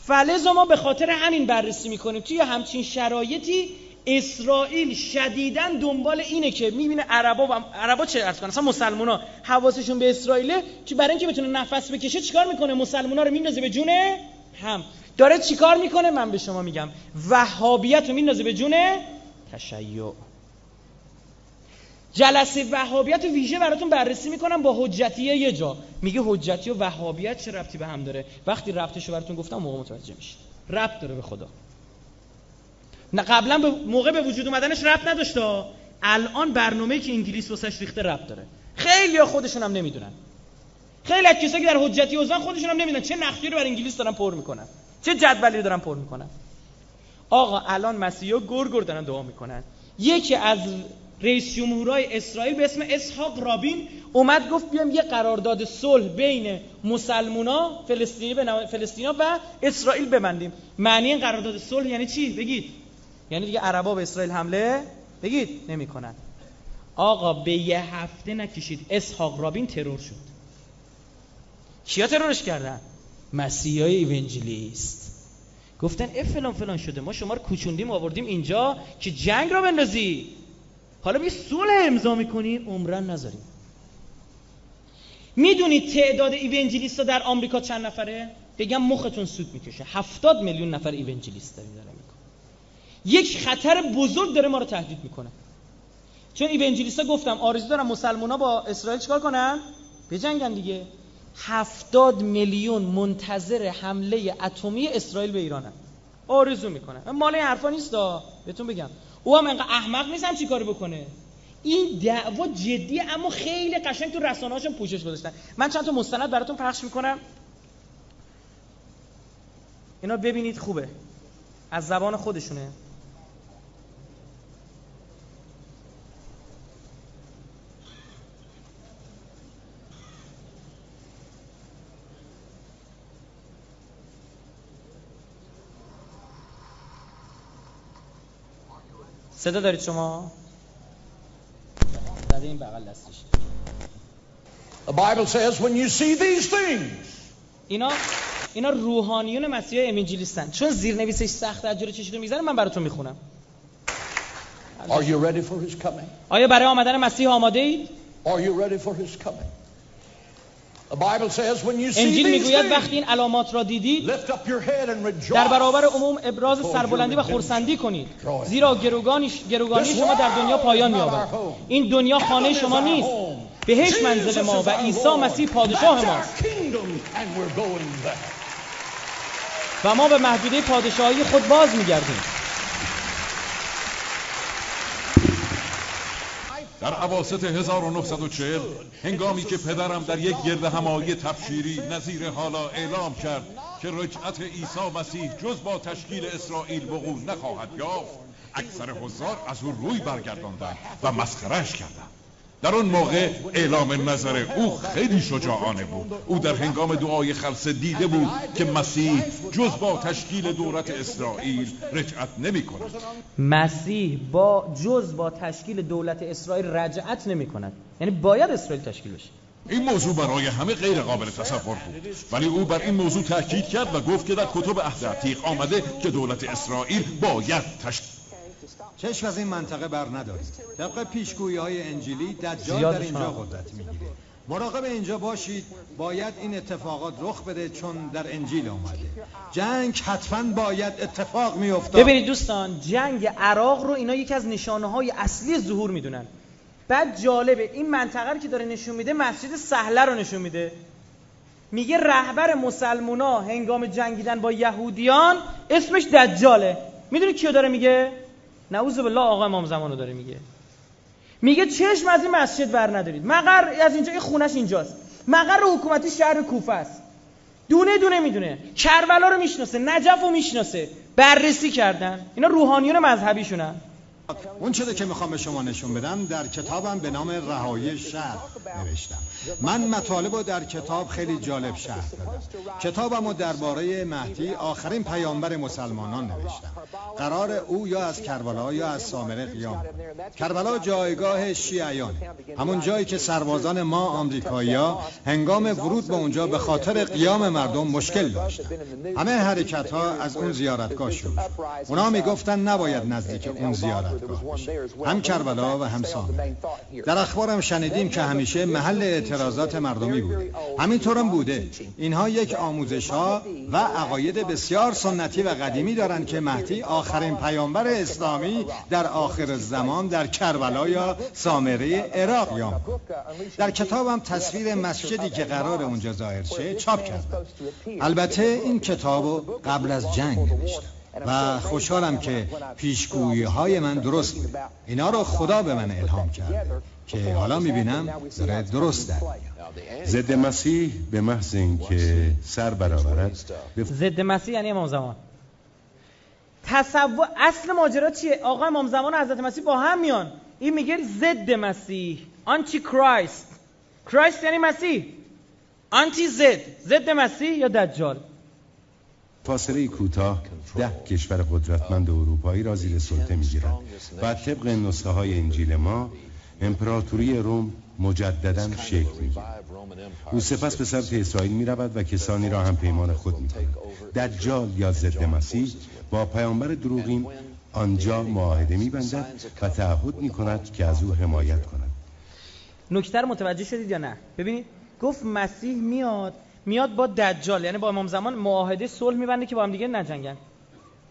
فلز ما به خاطر همین بررسی میکنیم. توی همچین شرایطی اسرائیل شدیداً دنبال اینه که میبینه عربا و عربا چه عرض کنه، اصلا مسلمونا حواسشون به اسرائیله، چی برای اینکه بتونه نفس بکشه چیکار میکنه؟ مسلمونا رو میندازه به جون هم. داره چیکار میکنه؟ من به شما میگم وهابیت رو میندازه به جون تشیع. جلسه وهابیت رو ویژه براتون بررسی میکنم با حجتیه. یه جا میگه حجتی و وهابیت چه ربطی به هم داره؟ وقتی ربطش رو براتون گفتم موقع متوجه میشید. ربط داره به خدا. نه قبلا به موقع به وجود اومدنش ربط نداشته، الان برنامه‌ای که انگلیس واسش ریخته ربط داره. خیلی‌ها خودشون هم نمیدونن. خیلی از کسایی که در حجتی عضوان خودشون هم نمیدونن چه نقشی رو برای انگلیس دارن پر میکنن، چه جدولی رو دارن پر میکنن. آقا الان مسیحا گورگور دارن دعا میکنن. یکی از رئیس جمهورای اسرائیل به اسم اسحاق رابین اومد گفت بیام یه قرارداد صلح بین مسلمونا، فلسطینی به فلسطینا و اسرائیل ببندیم. معنی این قرارداد صلح یعنی چی؟ بگید. یعنی دیگه عربا به اسرائیل حمله بگید نمی‌کنن. آقا به یه هفته نکشید اسحاق رابین ترور شد. کیا ترورش کردن؟ مسیحای اونجیلیست. گفتن اف فلان فلان شده، ما شما رو کوچوندیم آوردیم اینجا که جنگ رو بندازی، حالا بی صلح امضا می‌کنی عمرن نذاریم. میدونید تعداد اونجیلیست‌ها در آمریکا چند نفره؟ بگم مختون سود می‌کشه. هفتاد میلیون نفر اونجیلیست داریم در آمریکا. یک خطر بزرگ داره ما رو تهدید میکنه. چون اونجیلیست‌ها گفتم آرزو دارن مسلمان‌ها با اسرائیل چیکار کنن؟ بجنگن دیگه. هفتاد میلیون منتظر حمله اتمی اسرائیل به ایرانن. آرزو میکنن. مال این حرفا نیستا، بهتون بگم. او هم انقدر احمق نیستم چی کار بکنه. این دعوا جدیه اما خیلی قشنگ تو رسانه‌هاشون پوشش گذاشتن. من چند تا مستند براتون پخش میکنم. اینا ببینید خوبه. از زبان خودشونه. صدا دارید شما؟ زده این بغل دستش. The Bible says when you see these things. اینا اینا روحانیون مسیحای اونجیلیستن. چون زیرنویسش سخت اجوره چشیدو میذاره من براتون میخونم. Are you ready for his coming? آیا برای آمدن مسیح آماده اید؟ Are you ready for his coming? The Bible says when you see انجیل میگوید وقتی این علامات را دیدید در برابر عموم ابراز سربلندی و خرسندی کنید، زیرا گروگانی گروگانی شما در دنیا پایان می‌یابد. این دنیا خانه شما نیست، بهشت منزل ما و عیسی مسیح پادشاه ماست و ما به محدوده پادشاهی خود باز می‌گردیم. در اواسط هزار و نهصد و چهل هنگامی که پدرم در یک گرد همایی تبشیری نظیر حالا اعلام کرد که رجعت عیسی مسیح جز با تشکیل اسرائیل وقوع نخواهد یافت، اکثر حضار از او روی برگرداندند و مسخره‌اش کردند. در اون موقع اعلام نظر او خیلی شجاعانه بود. او در هنگام دعای خلسه دیده بود که مسیح جز با تشکیل دولت اسرائیل رجعت نمی کند. مسیح با جز با تشکیل دولت اسرائیل رجعت نمی کند. یعنی باید اسرائیل تشکیل بشه. این موضوع برای همه غیر قابل تصور بود، ولی او بر این موضوع تاکید کرد و گفت که در کتب عهد عتیق آمده که دولت اسرائیل باید تشکیل. چشم از این منطقه بر ندارید. طبق پیشگویی‌های انجیلی دجال در اینجا قدرت می‌گیره. مراقب اینجا باشید، باید این اتفاقات رخ بده چون در انجیل آمده. جنگ حتماً باید اتفاق می‌افتاد. ببینید دوستان، جنگ عراق رو اینا یکی از نشانه‌های اصلی ظهور می‌دونن. بعد جالبه این منطقه رو که داره نشون میده، مسجد سهله رو نشون میده. میگه رهبر مسلمونا هنگام جنگیدن با یهودیان اسمش دجاله. میدونی کیو داره میگه؟ نعوذ بالله آقا امام زمانو داره میگه. میگه چشم از این مسجد بر ندارید. مقر از اینجا، این خونش اینجاست. مقر حکومتی شهر کوفه است. دونه دونه میدونه. کربلا رو میشناسه، نجف رو میشناسه. بررسی کردن. اینا روحانیون مذهبیشونن. اون چیزی که میخوام به شما نشون بدم در کتابم به نام رهایی شهر نوشتم. من مطالبو در کتاب خیلی جالب شهر دادم. کتابمو درباره مهدی، آخرین پیامبر مسلمانان، نوشتم. قرار او یا از کربلا یا از سامره قیام. کربلا جایگاه شیعیان، همون جایی که سربازان ما آمریکایی‌ها هنگام ورود به اونجا به خاطر قیام مردم مشکل داشتن. همه حرکت‌ها از اون زیارتگاه شروع شد. اونا میگفتن نباید نزدیک اون زیارت هم کربلا و هم سامره. در اخبارم شنیدیم که همیشه محل اعتراضات مردمی بود. همینطورم بوده. اینها یک آموزش‌ها و عقاید بسیار سنتی و قدیمی دارن که مهدی آخرین پیامبر اسلامی در آخر زمان در کربلا یا سامره عراق یام. در کتابم تصویر مسجدی که قرار اونجا ظاهر شه چاپ کردم. البته این کتابو قبل از جنگ نوشتم و خوشحالم که پیشگویی‌های من درست بود. اینا رو خدا به من الهام کرد که حالا می‌بینم داره درست در میاد. ضد مسیح به محض اینکه سر برآورد، ضد مسیح یعنی امام زمان. تصور اصل ماجرا چیه؟ آقا امام زمان و حضرت مسیح با هم میان. این میگه ضد مسیح، آنتی کرایست. کرایست یعنی مسیح. آنتی ضد، ضد مسیح یا دجال. فاصله کوتاه ده کشور قدرتمند اروپایی را زیر سلطه می‌گیرد و طبق نسخه‌های انجیل ما امپراتوری روم مجدداً شکل می‌گیرد. او سپس به سمت اسرائیل می‌رود و کسانی را هم پیمان خود می‌کند. دجال یا ضد مسیح با پیامبر دروغین آنجا معاهده می‌بندد و تعهد می‌کند که از او حمایت کند. نکته متوجه شدید یا نه؟ ببینید گفت مسیح میاد میاد با دجال، یعنی با امام زمان معاهده صلح می‌بنده که با هم دیگه نجنگن.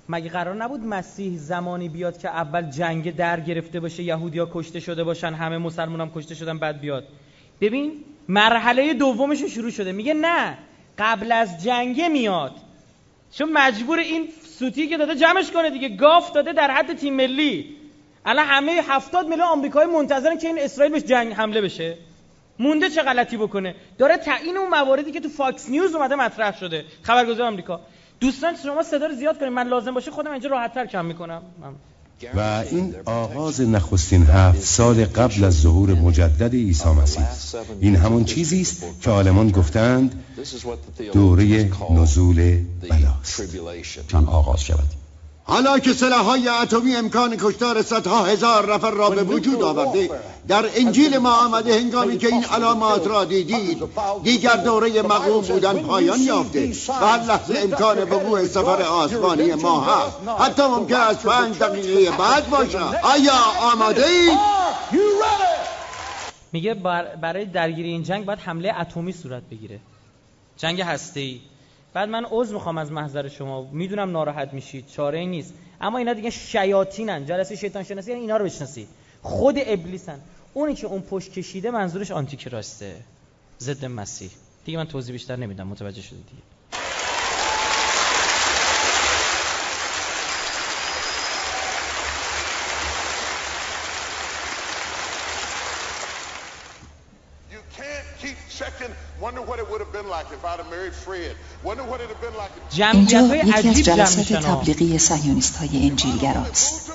مگه قرار نبود مسیح زمانی بیاد که اول جنگ در گرفته باشه، یهودی‌ها کشته شده باشن، همه مسلمان‌ها هم کشته شدن، بعد بیاد؟ ببین مرحله دومش شروع شده. میگه نه، قبل از جنگ میاد. چون مجبور این سوتی که داده جمعش کنه دیگه. گاف داده در حد تیم ملی. الان همه هفتاد میلیون آمریکایی منتظرن که این اسرائیل بهش جنگ حمله بشه. مونده چه غلطی بکنه. داره تعیین اون مواردی که تو فاکس نیوز اومده مطرح شده، خبرگزاری آمریکا. دوستان شما صدا رو زیاد کنید، من لازم باشه خودم اینجا راحت‌تر کم می‌کنم. و این آغاز نخستین هفت سال قبل از ظهور مجدد عیسی مسیح. این همون چیزی است که عالمان گفتند دوره نزول بلاست چون آغاز شد. حالا که سلاح‌های اتمی امکان کشتار صدها هزار نفر را به وجود آورده، در انجیل ما آمده هنگامی که این علامات را دیدید دیگر دوره مقروم بودن پایان یافته و هر لحظه امکان وقوع سفر آسمانی ما هست، حتی ممکن است پنج دقیقه بعد باشد. آیا آماده اید؟ میگه برای درگیری این جنگ باید حمله اتمی صورت بگیره، جنگ هسته‌ای. بعد من عذر میخوام از محضر شما، میدونم ناراحت میشید، چاره‌ای نیست، اما اینا دیگه شیاطینن، جلسه شیطان شناسی، یعنی اینا رو بشناسی، خود ابلیسن. اونی که اون پشت کشیده منظورش آنتی کرایسته، ضد مسیح. دیگه من توضیح بیشتر نمیدم، متوجه شدید دیگه. اینجا یکی از جلسات تبلیغی صهیونیست های انجیلگران است.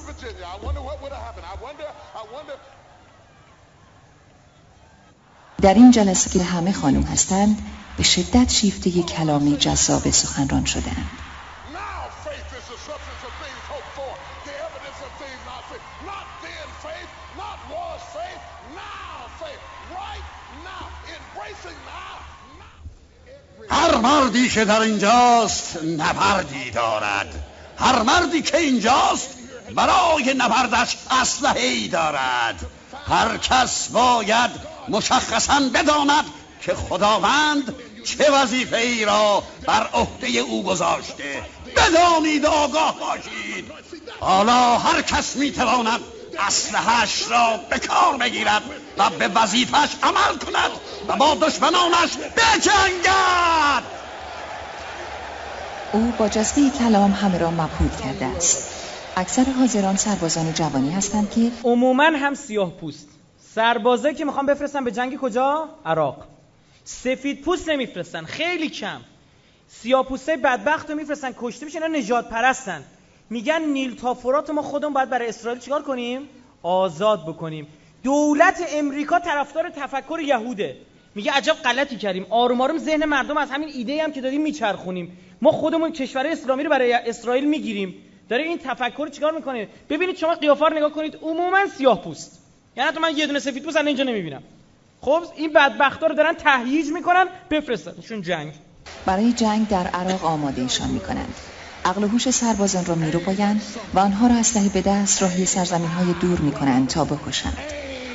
در این جلسه که همه خانم هستند به شدت شیفته یک کلامی جذاب سخنران شده‌اند. هر مردی که در اینجاست نبردی دارد. هر مردی که اینجاست برای نبردش اسلحه‌ای دارد. هر کس باید مشخصاً بداند که خداوند چه وظیفه‌ای را بر عهده او گذاشته. بدانید و آگاه باشید. حالا هر کس می‌تواند اسلحه‌اش را به کار بگیرد و به وظیفه‌اش عمل کند و با دشمنانش بجنگد. او با جزوه کلام همه را مبهوت کرده است. اکثر حاضران سربازان جوانی هستند که عموماً هم سیاه پوست. سربازه که میخوان بفرستن به جنگ کجا؟ عراق. سفید پوست نمیفرستن، خیلی کم. سیاه پوسته بدبخت رو میفرستن کشته میشن. اینا نجات پرستن. میگن نیل تافورات ما خودمون باید برای اسرائیل چیکار کنیم؟ آزاد بکنیم. دولت امریکا طرفدار تفکر یهوده. میگه عجب غلطی کردیم، آروم آروم ذهن مردم از همین ایده ای هم که داریم میچرخونیم. ما خودمون کشور اسلامی رو برای اسرائیل میگیریم. داره این تفکر چیکار میکنه؟ ببینید شما قیافه رو نگاه کنید، عموما سیاه پوست. یعنی حتی من یه دونه سفید پوست اینجا نمیبینم. خب این بدبختا رو دارن تهییج میکنن بفرستنشون جنگ. برای جنگ در عراق آماده ایشان میکنند. عقل و هوش سربازان را میروبایند و آنها را اسلحه به دست راهی سرزمین‌های دور میکنند تا بکشند.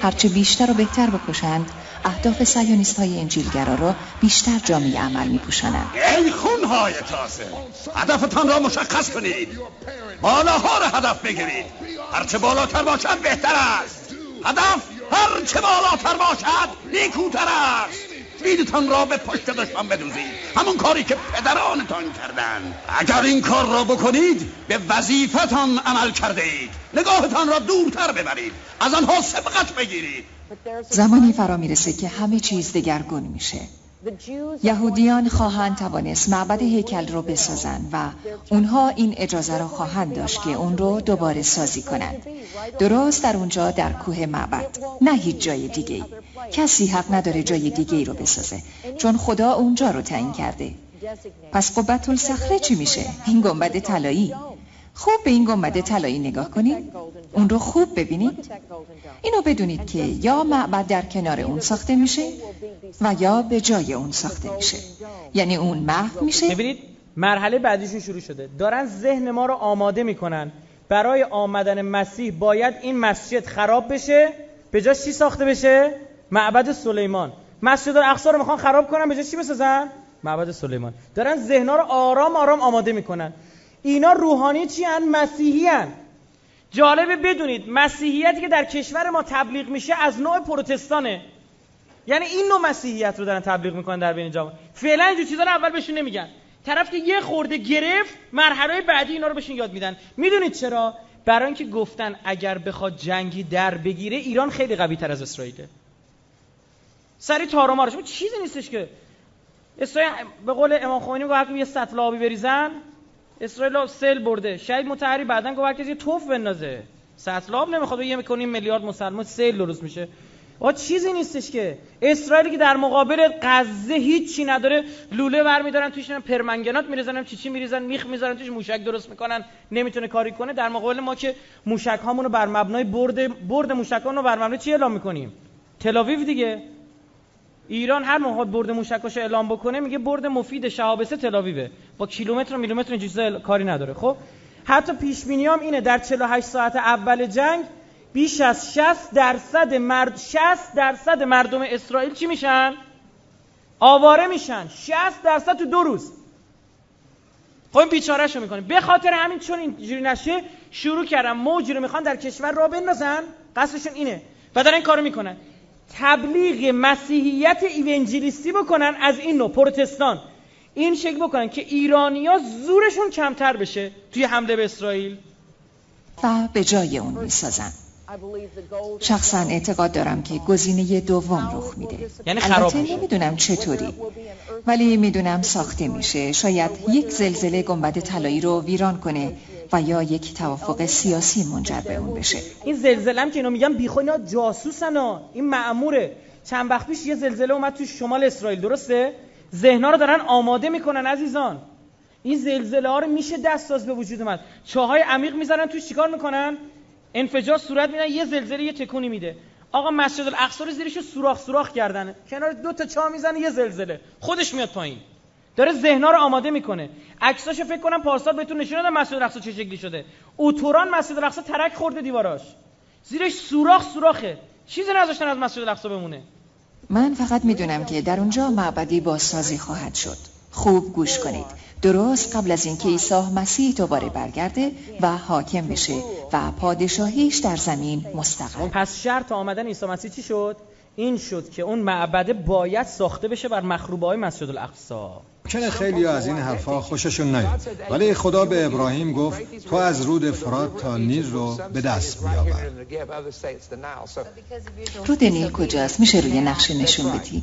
هرچه بیشتر و بهتر بکشند، اهداف صهیونیست‌های انجیلگرا را بیشتر جامعه عمل می‌پوشانند. ای خون‌های تازه، هدفتان را مشخص کنید. بالاها را هدف بگیرید. هرچه بالاتر باشد بهتر است. هدف هرچه بالاتر باشد نیکوتر است. بیدتان را به پشت دشمن بدوزید، همون کاری که پدرانتان کردند. اگر این کار را بکنید به وظیفتان عمل کرده اید. نگاهتان را دورتر ببرید، از آنها سبقت بگیرید. زمانی فرا میرسه که همه چیز دگرگون میشه. یهودیان خواهند توانست معبد هیکل رو بسازند و اونها این اجازه را خواهند داشت که اون رو دوباره سازی کنند. درست در اونجا در کوه معبد، نه هیچ جای دیگه. کسی حق نداره جای دیگه رو بسازه چون خدا اونجا رو تعیین کرده. پس قبة الصخره چی میشه؟ این گنبد طلایی. خوب به این گنبد طلایی نگاه کنید، اون رو خوب ببینید. اینو بدونید که یا معبد در کنار اون ساخته میشه و یا به جای اون ساخته میشه، یعنی اون محو میشه. ببینید مرحله بعدیشون شروع شده، دارن ذهن ما رو آماده میکنن برای آمدن مسیح. باید این مسجد خراب بشه، به جاش چی ساخته بشه؟ معبد سلیمان. مسجد الاقصی رو میخوان خراب کنن، به جاش چی بسازن؟ معبد سلیمان. دارن ذهن‌ها رو آرام آرام آماده میکنن. اینا روحانی چی ان؟ مسیحی ان. جالبه بدونید مسیحیتی که در کشور ما تبلیغ میشه از نوع پروتستانه. یعنی این نوع مسیحیت رو دارن تبلیغ میکنن در بین جامعه. فعلا اینجور چیزا رو اول بهشون نمیگن. طرف که یه خورده گرفت، مرحله بعدی اینا رو بهشون یاد میدن. میدونید چرا؟ برای اینکه گفتن اگر بخواد جنگی در بگیره ایران خیلی قوی تر از اسرائیله. سری تارمارش اون چیزی نیستش که اسرائیل به قول امام خمینی گفت یه سطل آبی بریزن، اسرائیل سیل برده. شهید مطهری بعدن گفت هرکسی توف بندازه، سطل آب نمیخواد. یه میکنیم میلیارد مسلمان سیل درست میشه. آ چیزی نیستش که اسرائیلی که در مقابل غزه هیچی نداره، لوله برمیدارن توش پرمنگنات میریزن، چی چی میریزن، میخ میذارن توش، موشک درست میکنن، نمیتونه کاری کنه. در مقابل ما که موشک هامون رو بر مبنای برد برد موشک هامون رو بر مبنای چی اعلام میکنیم؟ تل آویو دیگه. ایران هر موقع برد موشکاشو اعلام بکنه میگه برد مفید شهابسه تل آویوه، با کیلومتر و میلیمتر این چیزا کاری نداره. خب حتی پیش بینیام اینه در چهل و هشت ساعت اول جنگ بیش از شصت درصد مرد شصت درصد مردم اسرائیل چی میشن؟ آواره میشن. شصت درصد تو دو روز. خب این بیچاره‌شو میکنیم. به خاطر همین چون اینجوری نشه شروع کردن موجی رو میخوان در کشور راه بندازن. قصدشون اینه و دارن این کارو میکنن. تبلیغ مسیحیت ایوانجلیستی بکنن، از این نوع پروتستان این شکل بکنن که ایرانی‌ها زورشون کمتر بشه توی حمله به اسرائیل و به جای اون میسازن. شخصا اعتقاد دارم که گزینه دوم رخ میده. یعنی خراب میشه. نمیدونم چطوری، ولی میدونم ساخته میشه. شاید یک زلزله گنبد طلایی رو ویران کنه و یا یک توافق سیاسی منجر به اون بشه. این زلزله هم که اینا میگن بیخو، اینا جاسوسن ها، این مأموره. چند وقت پیش یه زلزله اومد تو شمال اسرائیل، درسته؟ ذهنا رو دارن آماده میکنن عزیزان. این زلزله ها رو میشه دست ساز به وجود اومد. چاهای عمیق میذارن توش، چیکار میکنن؟ انفجار صورت میدن، یه زلزله یه تکونی میده. آقا مسجد الاقصی رو زیرش سوراخ سوراخ کردن، کنار دو تا چاه میزنه یه زلزله، خودش میاد پایین. داره ذهنا رو آماده میکنه. عکساشو فکر کنم پارسال بهتون نشون دادم مسجد الاقصی چه شکلی شده. اوتوران مسجد الاقصی ترک خورده دیواراش. زیرش سوراخ سوراخه. چیزی نذاشتن از مسجد الاقصی بمونه. من فقط میدونم که در اونجا معبدی بازسازی خواهد شد. خوب گوش کنید. درست قبل از اینکه عیسی مسیح دوباره برگرده و حاکم بشه و پادشاهیش در زمین مستقر. پس شرط آمدن عیسی مسیح چی شد؟ این شد که اون معبده باید ساخته بشه بر مخروبه های مسجد الاقصی. چون خیلی از این حرفا خوششون نیاد، ولی خدا به ابراهیم گفت تو از رود فرات تا نیل رو به دست می‌آور. رود نیل کجاست؟ میشه روی نقشه نشون بدی؟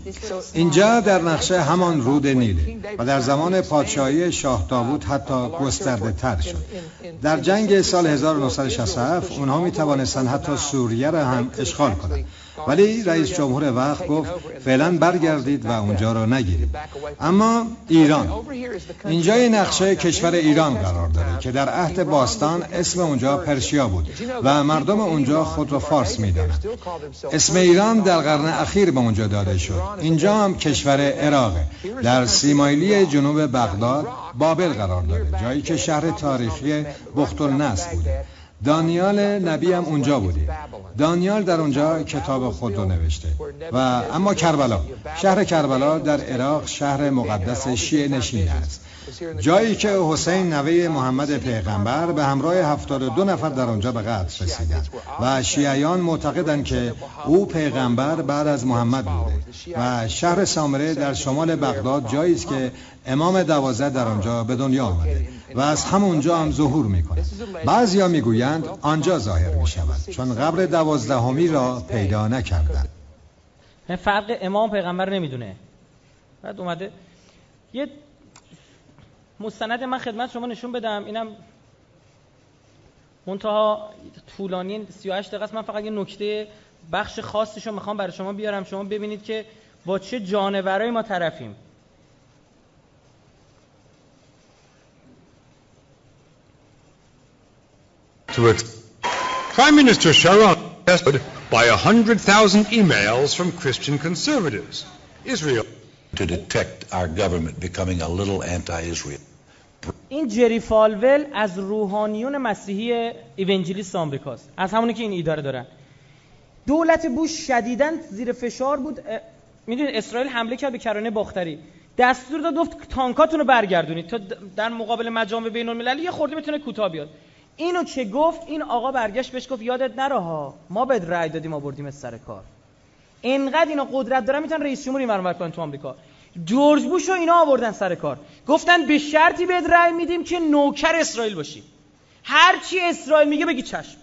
اینجا در نقشه همان رود نیل و در زمان پادشاهی شاه داوود حتی گسترده تر شد. در جنگ سال هزار و نهصد و شصت و هفت اونها میتوانستن حتی سوریه را هم اشغال کنند، ولی رئیس جمهور وقت گفت فعلا برگردید و اونجا را نگیرید. اما ایران، اینجای نقشه کشور ایران قرار داره که در عهد باستان اسم اونجا پرشیا بود و مردم اونجا خود را فارس می‌دانند. اسم ایران در قرن اخیر به اونجا داده شد. اینجا هم کشور عراقه، در سیمایلی جنوب بغداد بابل قرار داره، جایی که شهر تاریخی بخت النصر بوده. دانیال نبی هم اونجا بوده. دانیال در اونجا کتاب خود رو نوشته. و اما کربلا، شهر کربلا در عراق شهر مقدس شیعه نشین است، جایی که حسین نوه محمد پیغمبر به همراه هفتاد و دو نفر در اونجا به قتل رسیدند و شیعیان معتقدند که او پیغمبر بعد از محمد بوده. و شهر سامره در شمال بغداد جایی است که امام دوازده در آنجا به دنیا آمده و از همونجا هم ظهور میکنه. بعضیا میگویند آنجا ظاهر میشود چون قبر دوازدهمی را پیدا نکردند. فرق امام پیغمبر نمیدونه. بعد اومده یه مستند من خدمت شما نشون بدم، اینم منتها طولانی سی و هشت دقیقه است. من فقط یه نکته بخش خاصش رو میخوام برای شما بیارم، شما ببینید که با چه جانورایی ما طرفیم. Prime Minister Sharon tested by one hundred thousand emails from Christian conservatives. Israel to detect our government becoming a little anti-Israel. این جری فالول از روحانیون مسیحی ایونجلیست آمریکاست، از همونی که این ایداره دارن. دولت بوش شدیداً زیر فشار بود. میدونید اسرائیل حمله کرد به کرانه باختری، دستور داد گفت تانکاتونو برگردونید تا در مقابل مجامع بین‌المللی یه خورده بتونه کوتاه بیاد. اینو چه گفت؟ این آقا برگشت بهش گفت یادت نره ها، ما بهت رأی دادیم، ما بردیم سر کار. اینقدر اینا قدرت دارن میتونن رئیس جمهور اینور اونور کنن تو آمریکا. جورج بوش و اینا آوردن سر کار، گفتن به شرطی بهت رأی میدیم که نوکر اسرائیل باشی، هر چی اسرائیل میگه بگی چشم.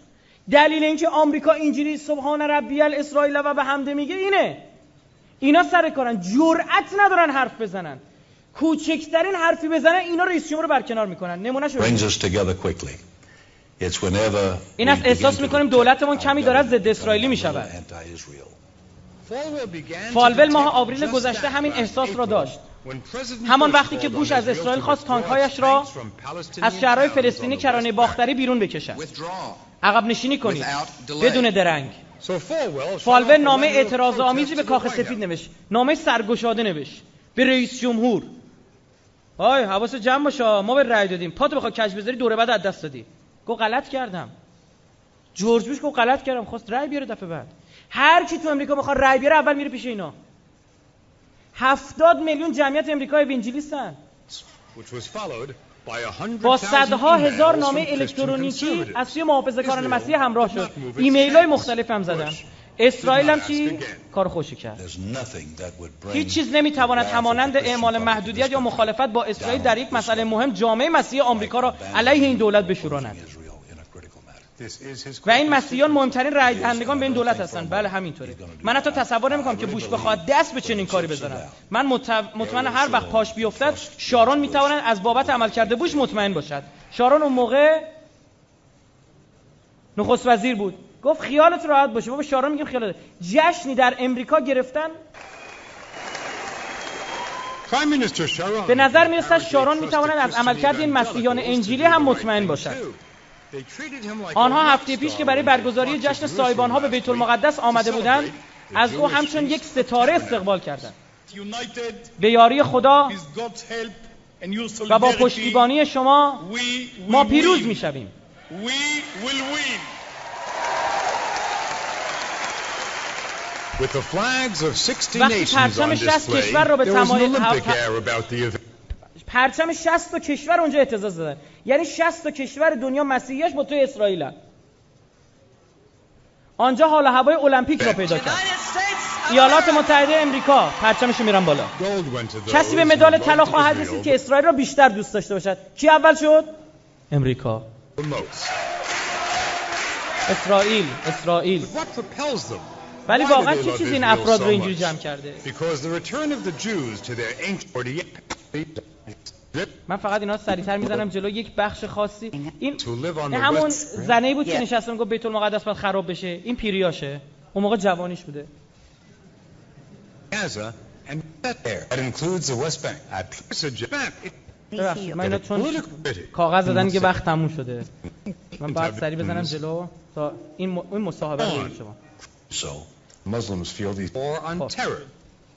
دلیل اینکه آمریکا اینجوری سبحان ربی الاسرائیل و به حمد میگه اینه، اینا سر کارن، جرأت ندارن حرف بزنن، کوچکترین حرفی بزنن اینا رئیس جمهور رو برکنار میکنن. نمونهشو این است احساس میکنیم دولتمون کمی دارد ضد اسرائیلی میشود. فالول ماه آوریل گذشته همین احساس را داشت، همان وقتی که بوش از اسرائیل خواست تانکهایش را از شهرهای فلسطینی کرانه باختری بیرون بکشد، عقب نشینی کنید بدون درنگ. فالول نامه اعتراض آمیزی به کاخ سفید نوشت، نامه سرگشاده نوشت به رئیس جمهور. وای حواست جمع باشه، ما به رأی دادیم، پاتو بخوای کج بذاری دوره بعد از دست دادی. گو غلط کردم. جورج بوش گو غلط کردم، خواست رأی بیاره دفعه بعد. هر کی تو امریکا میخواد رأی بیاره اول میره پیش اینا. هفتاد میلیون جمعیت امریکا اوینجلیستن. با صدها هزار نامه الکترونیکی از سوی محافظه‌کاران مسیح همراه شد. ایمیل‌های مختلف هم زدن. اسرائیل هم چی؟ کار خوشی کرد. هیچ چیز نمیتواند همانند اعمال محدودیت یا مخالفت با اسرائیل در یک مسئله مهم جامعه مسیح آمریکا را علیه این دولت بشوراند. و این مسیحیان مهمترین رأی دهندگان به این دولت هستند. بله همینطوره. من حتی تصور نمی‌کنم که بوش بخواد دست به چنین کاری بذاره. من مطمئن هر وقت پاش بیفتد شارون میتواند از بابت عملکرد بوش مطمئن باشد. شارون اون موقع نخست وزیر بود. گفت خیالت راحت باشه. ما به شارون میگیم خیالت. جشنی در امریکا گرفتن. به نظر میرسد شارون میتواند از عملکرد این مسیحیان انجیلی هم مطمئن باشد. آنها هفته پیش که برای برگزاری جشن سایبانها به بیت المقدس آمده بودند، از او همچون یک ستاره استقبال کردند. به یاری خدا و با پشتیبانی شما ما پیروز می‌شویم. وقتی پرچم شصت کشور را به تمایل پرچم شصت تا کشور اونجا اهتزاز دادن، یعنی شصت تا کشور دنیا مسیحیاش با توی اسرائیل هم. آنجا حال هوای المپیک را پیدا کرد. ایالات متحده امریکا پرچمش رو میرن بالا. کسی به مدال طلا خواهد رسید که اسرائیل را بیشتر دوست داشته باشد. کی اول شد؟ امریکا. اسرائیل اسرائیل ولی واقعا چه چیزی این افراد رو اینجوری جمع کرده؟ من فقط اینا سریعتر میزنم جلو. یک بخش خاصی این همون زنه‌ای بود که نشسته میگفت بیت المقدس باید خراب بشه. این پیریاشه، اون موقع جوانیش بوده. من چون کاغذ زدن که وقت تموم شده، من باید سریع بزنم جلو تا این مصاحبه رو ببینید شما. So, Muslims feel the war on terror,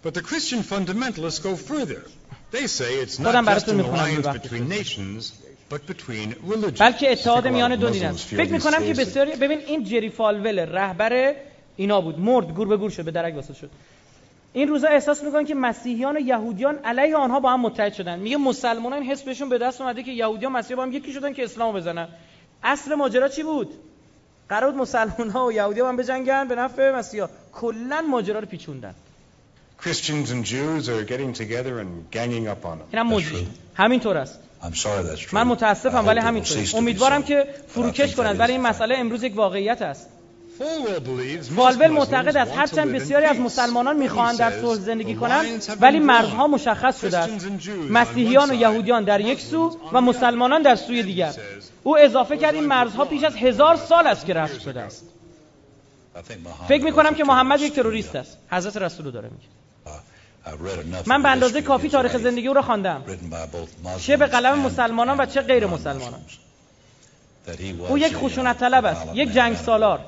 but the Christian fundamentalists go further. They say it's not just an alliance between nations, but between religions. بلکه اتحاد میان دو دین است. فکر می‌کنم که بسیاری ببین این جری فالول رهبر اینا بود، مرد گور به گور شد، به درک واسه شد. این روزا احساس می‌کنن که مسیحیان و یهودیان علیه آنها با هم متحد شدن. میگه مسلمان‌ها این حس بهشون به دست اومده که یهودیان مسیحی با هم یکی شدن که اسلامو بزنن. اصل ماجرا چی بود؟ قرار بود مسلمان‌ها و یهودی‌ها هم بجنگن به نفع مسیحا. کلاً ماجرا رو پیچوندن. Christians and Jews are getting together and ganging up on them. همینطور است. من متأسفم ولی همینطور. امیدوارم که فروکش کنند ولی این مسئله امروز یک واقعیت است. فالول معتقد است هرچند بسیاری از مسلمانان می‌خواهند در صلح زندگی کنند ولی مرزها مشخص شده است. مسیحیان و یهودیان در یک سو و مسلمانان در سوی دیگر. او اضافه کرد این مرزها پیش از هزار سال است که رفع شده است. فکر می‌کنم که محمد یک تروریست است. حضرت رسول داره میگه. من به اندازه کافی تاریخ زندگی او را خواندم. چه به قلم مسلمانان و چه غیر مسلمانان. او یک خشونت طلب است، یک جنگ سالار.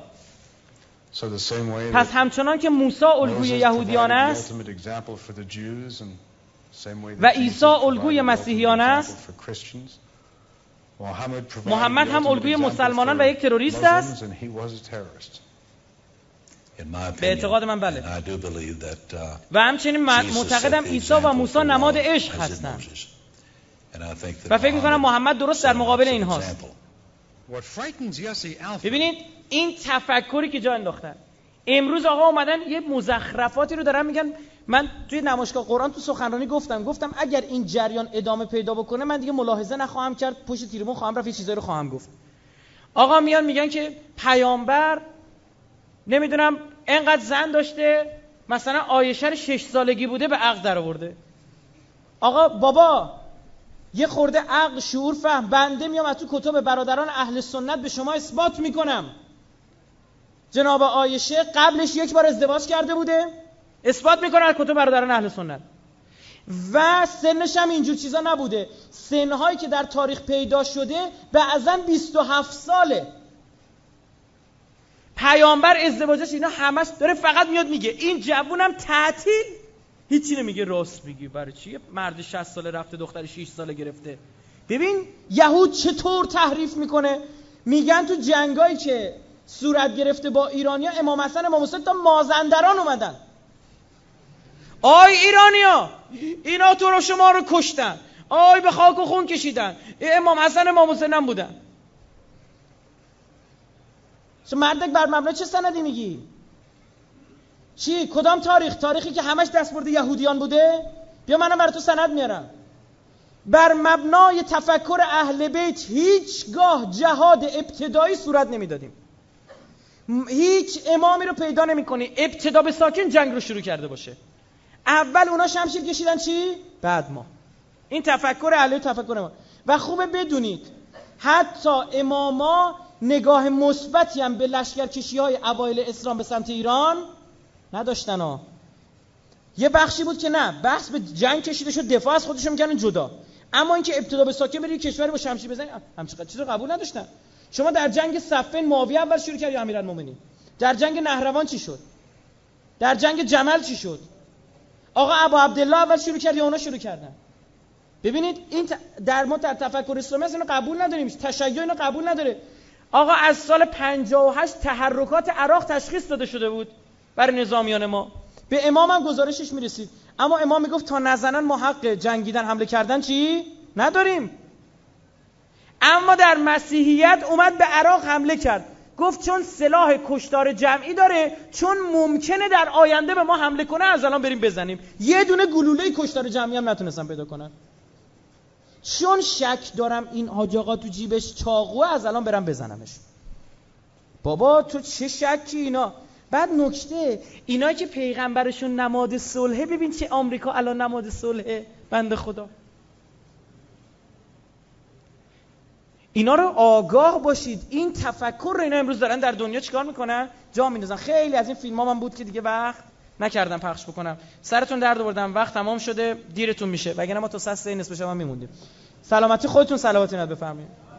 پس همچنان که موسی الگوی یهودیان است و عیسی الگوی مسیحیان است، محمد هم الگوی مسلمانان و یک تروریست است. به اعتقاد من بله. و همچنین معتقدم عیسی و موسی نماد عشق هستند و فکر می‌کنم محمد درست در مقابل اینهاست. ببینید این تفکری که جا انداختن. امروز آقا اومدن یه مزخرفاتی رو دارن میگن. من توی نمایشگاه قرآن تو سخنرانی گفتم گفتم اگر این جریان ادامه پیدا بکنه من دیگه ملاحظه نخواهم کرد، پشت تیرمون خواهم رفت، یه چیزایی رو خواهم گفت. آقا میان میگن که پیامبر نمیدونم اینقدر زن داشته، مثلا عایشه شش سالگی بوده به عقل در آورده. آقا بابا یه خورده عقل، شعور، فهم. بنده میام از تو کتاب برادران اهل سنت به شما اثبات میکنم جناب عایشه قبلش یک بار ازدواج کرده بوده. اثبات میکنه از کتاب برادران اهل سنت و سنش هم اینجور چیزا نبوده. سنهایی که در تاریخ پیدا شده بعضاً بیست و هفت ساله. پیامبر ازدواجش اینا همش داره فقط میاد میگه این جوونم تعطیل، هیچی نمیگه. راست میگی، برای چی مرد شصت ساله رفته دختر شش ساله گرفته؟ ببین یهود چطور تحریف میکنه. میگن تو جنگایی که صورت گرفته با ایرانیا، امام حسن امام حسین تا مازندران اومدن. آی ایرانیا اینا تو رو شما رو کشتن، آی به خاک و خون کشیدن، امام حسن امام حسین هم بودن. تو مردک بر مبنای چه سندی میگی؟ چی؟ کدام تاریخ؟ تاریخی که همش دستبرد یهودیان بوده؟ بیا منم برای تو سند میارم. بر مبنای تفکر اهل بیت هیچگاه جهاد ابتدایی صورت نمیدادیم. هیچ امامی رو پیدا نمی‌کنی ابتدا به ساکن جنگ رو شروع کرده باشه. اول اونا شمشیر کشیدن چی؟ بعد ما. این تفکر اهل تفکر ما. و خوبه بدونید حتی اماما نگاه مثبتی هم به لشکرکشی‌های اوایل اسلام به سمت ایران نداشتن ها. یه بخشی بود که نه، بحث به جنگ کشیده شد، دفاع از خودشون می‌کردن جدا. اما اینکه ابتدا به ساکن بری کشوری با شمشیر بزنی، همچین چیزی قبول نداشتن. شما در جنگ صفین معاویه اول شروع کرد یا امیرالمومنین؟ در جنگ نهروان چی شد؟ در جنگ جمل چی شد؟ آقا ابو عبدالله اول شروع کرد یا اونا شروع کردن؟ ببینید این در ما در تفکر اسلامی اصلا قبول نداریم، تشیع اینو قبول نداره. آقا از سال پنجاه و هشت تحرکات عراق تشخیص داده شده بود برای نظامیان ما. به امام هم گزارشش می‌رسید، اما امام میگفت تا نزنن ما حق جنگیدن حمله کردن چی نداریم. اما در مسیحیت اومد به عراق حمله کرد، گفت چون سلاح کشتار جمعی داره، چون ممکنه در آینده به ما حمله کنه، از الان بریم بزنیم. یه دونه گلوله کشتار جمعی هم نتونستن پیدا کنن. چون شک دارم این حاج آقا تو جیبش چاقوه، از الان برم بزنمش. بابا تو چه شکی اینا. بعد نکته اینا که پیغمبرشون نماد صلحه، ببین چه آمریکا الان نماد صلحه بنده خدا. اینا رو آگاه باشید. این تفکر رو اینا امروز دارن در دنیا چیکار میکنن؟ جا میندازن. خیلی از این فیلم‌ها من بود که دیگه وقت نکردم پخش بکنم، سرتون درد آوردم، وقت تمام شده، دیرتون میشه، وگرنه ما تا ساعت سه نصف شب میموندیم. سلامتی خودتون، صلوات اینا بفرمایید.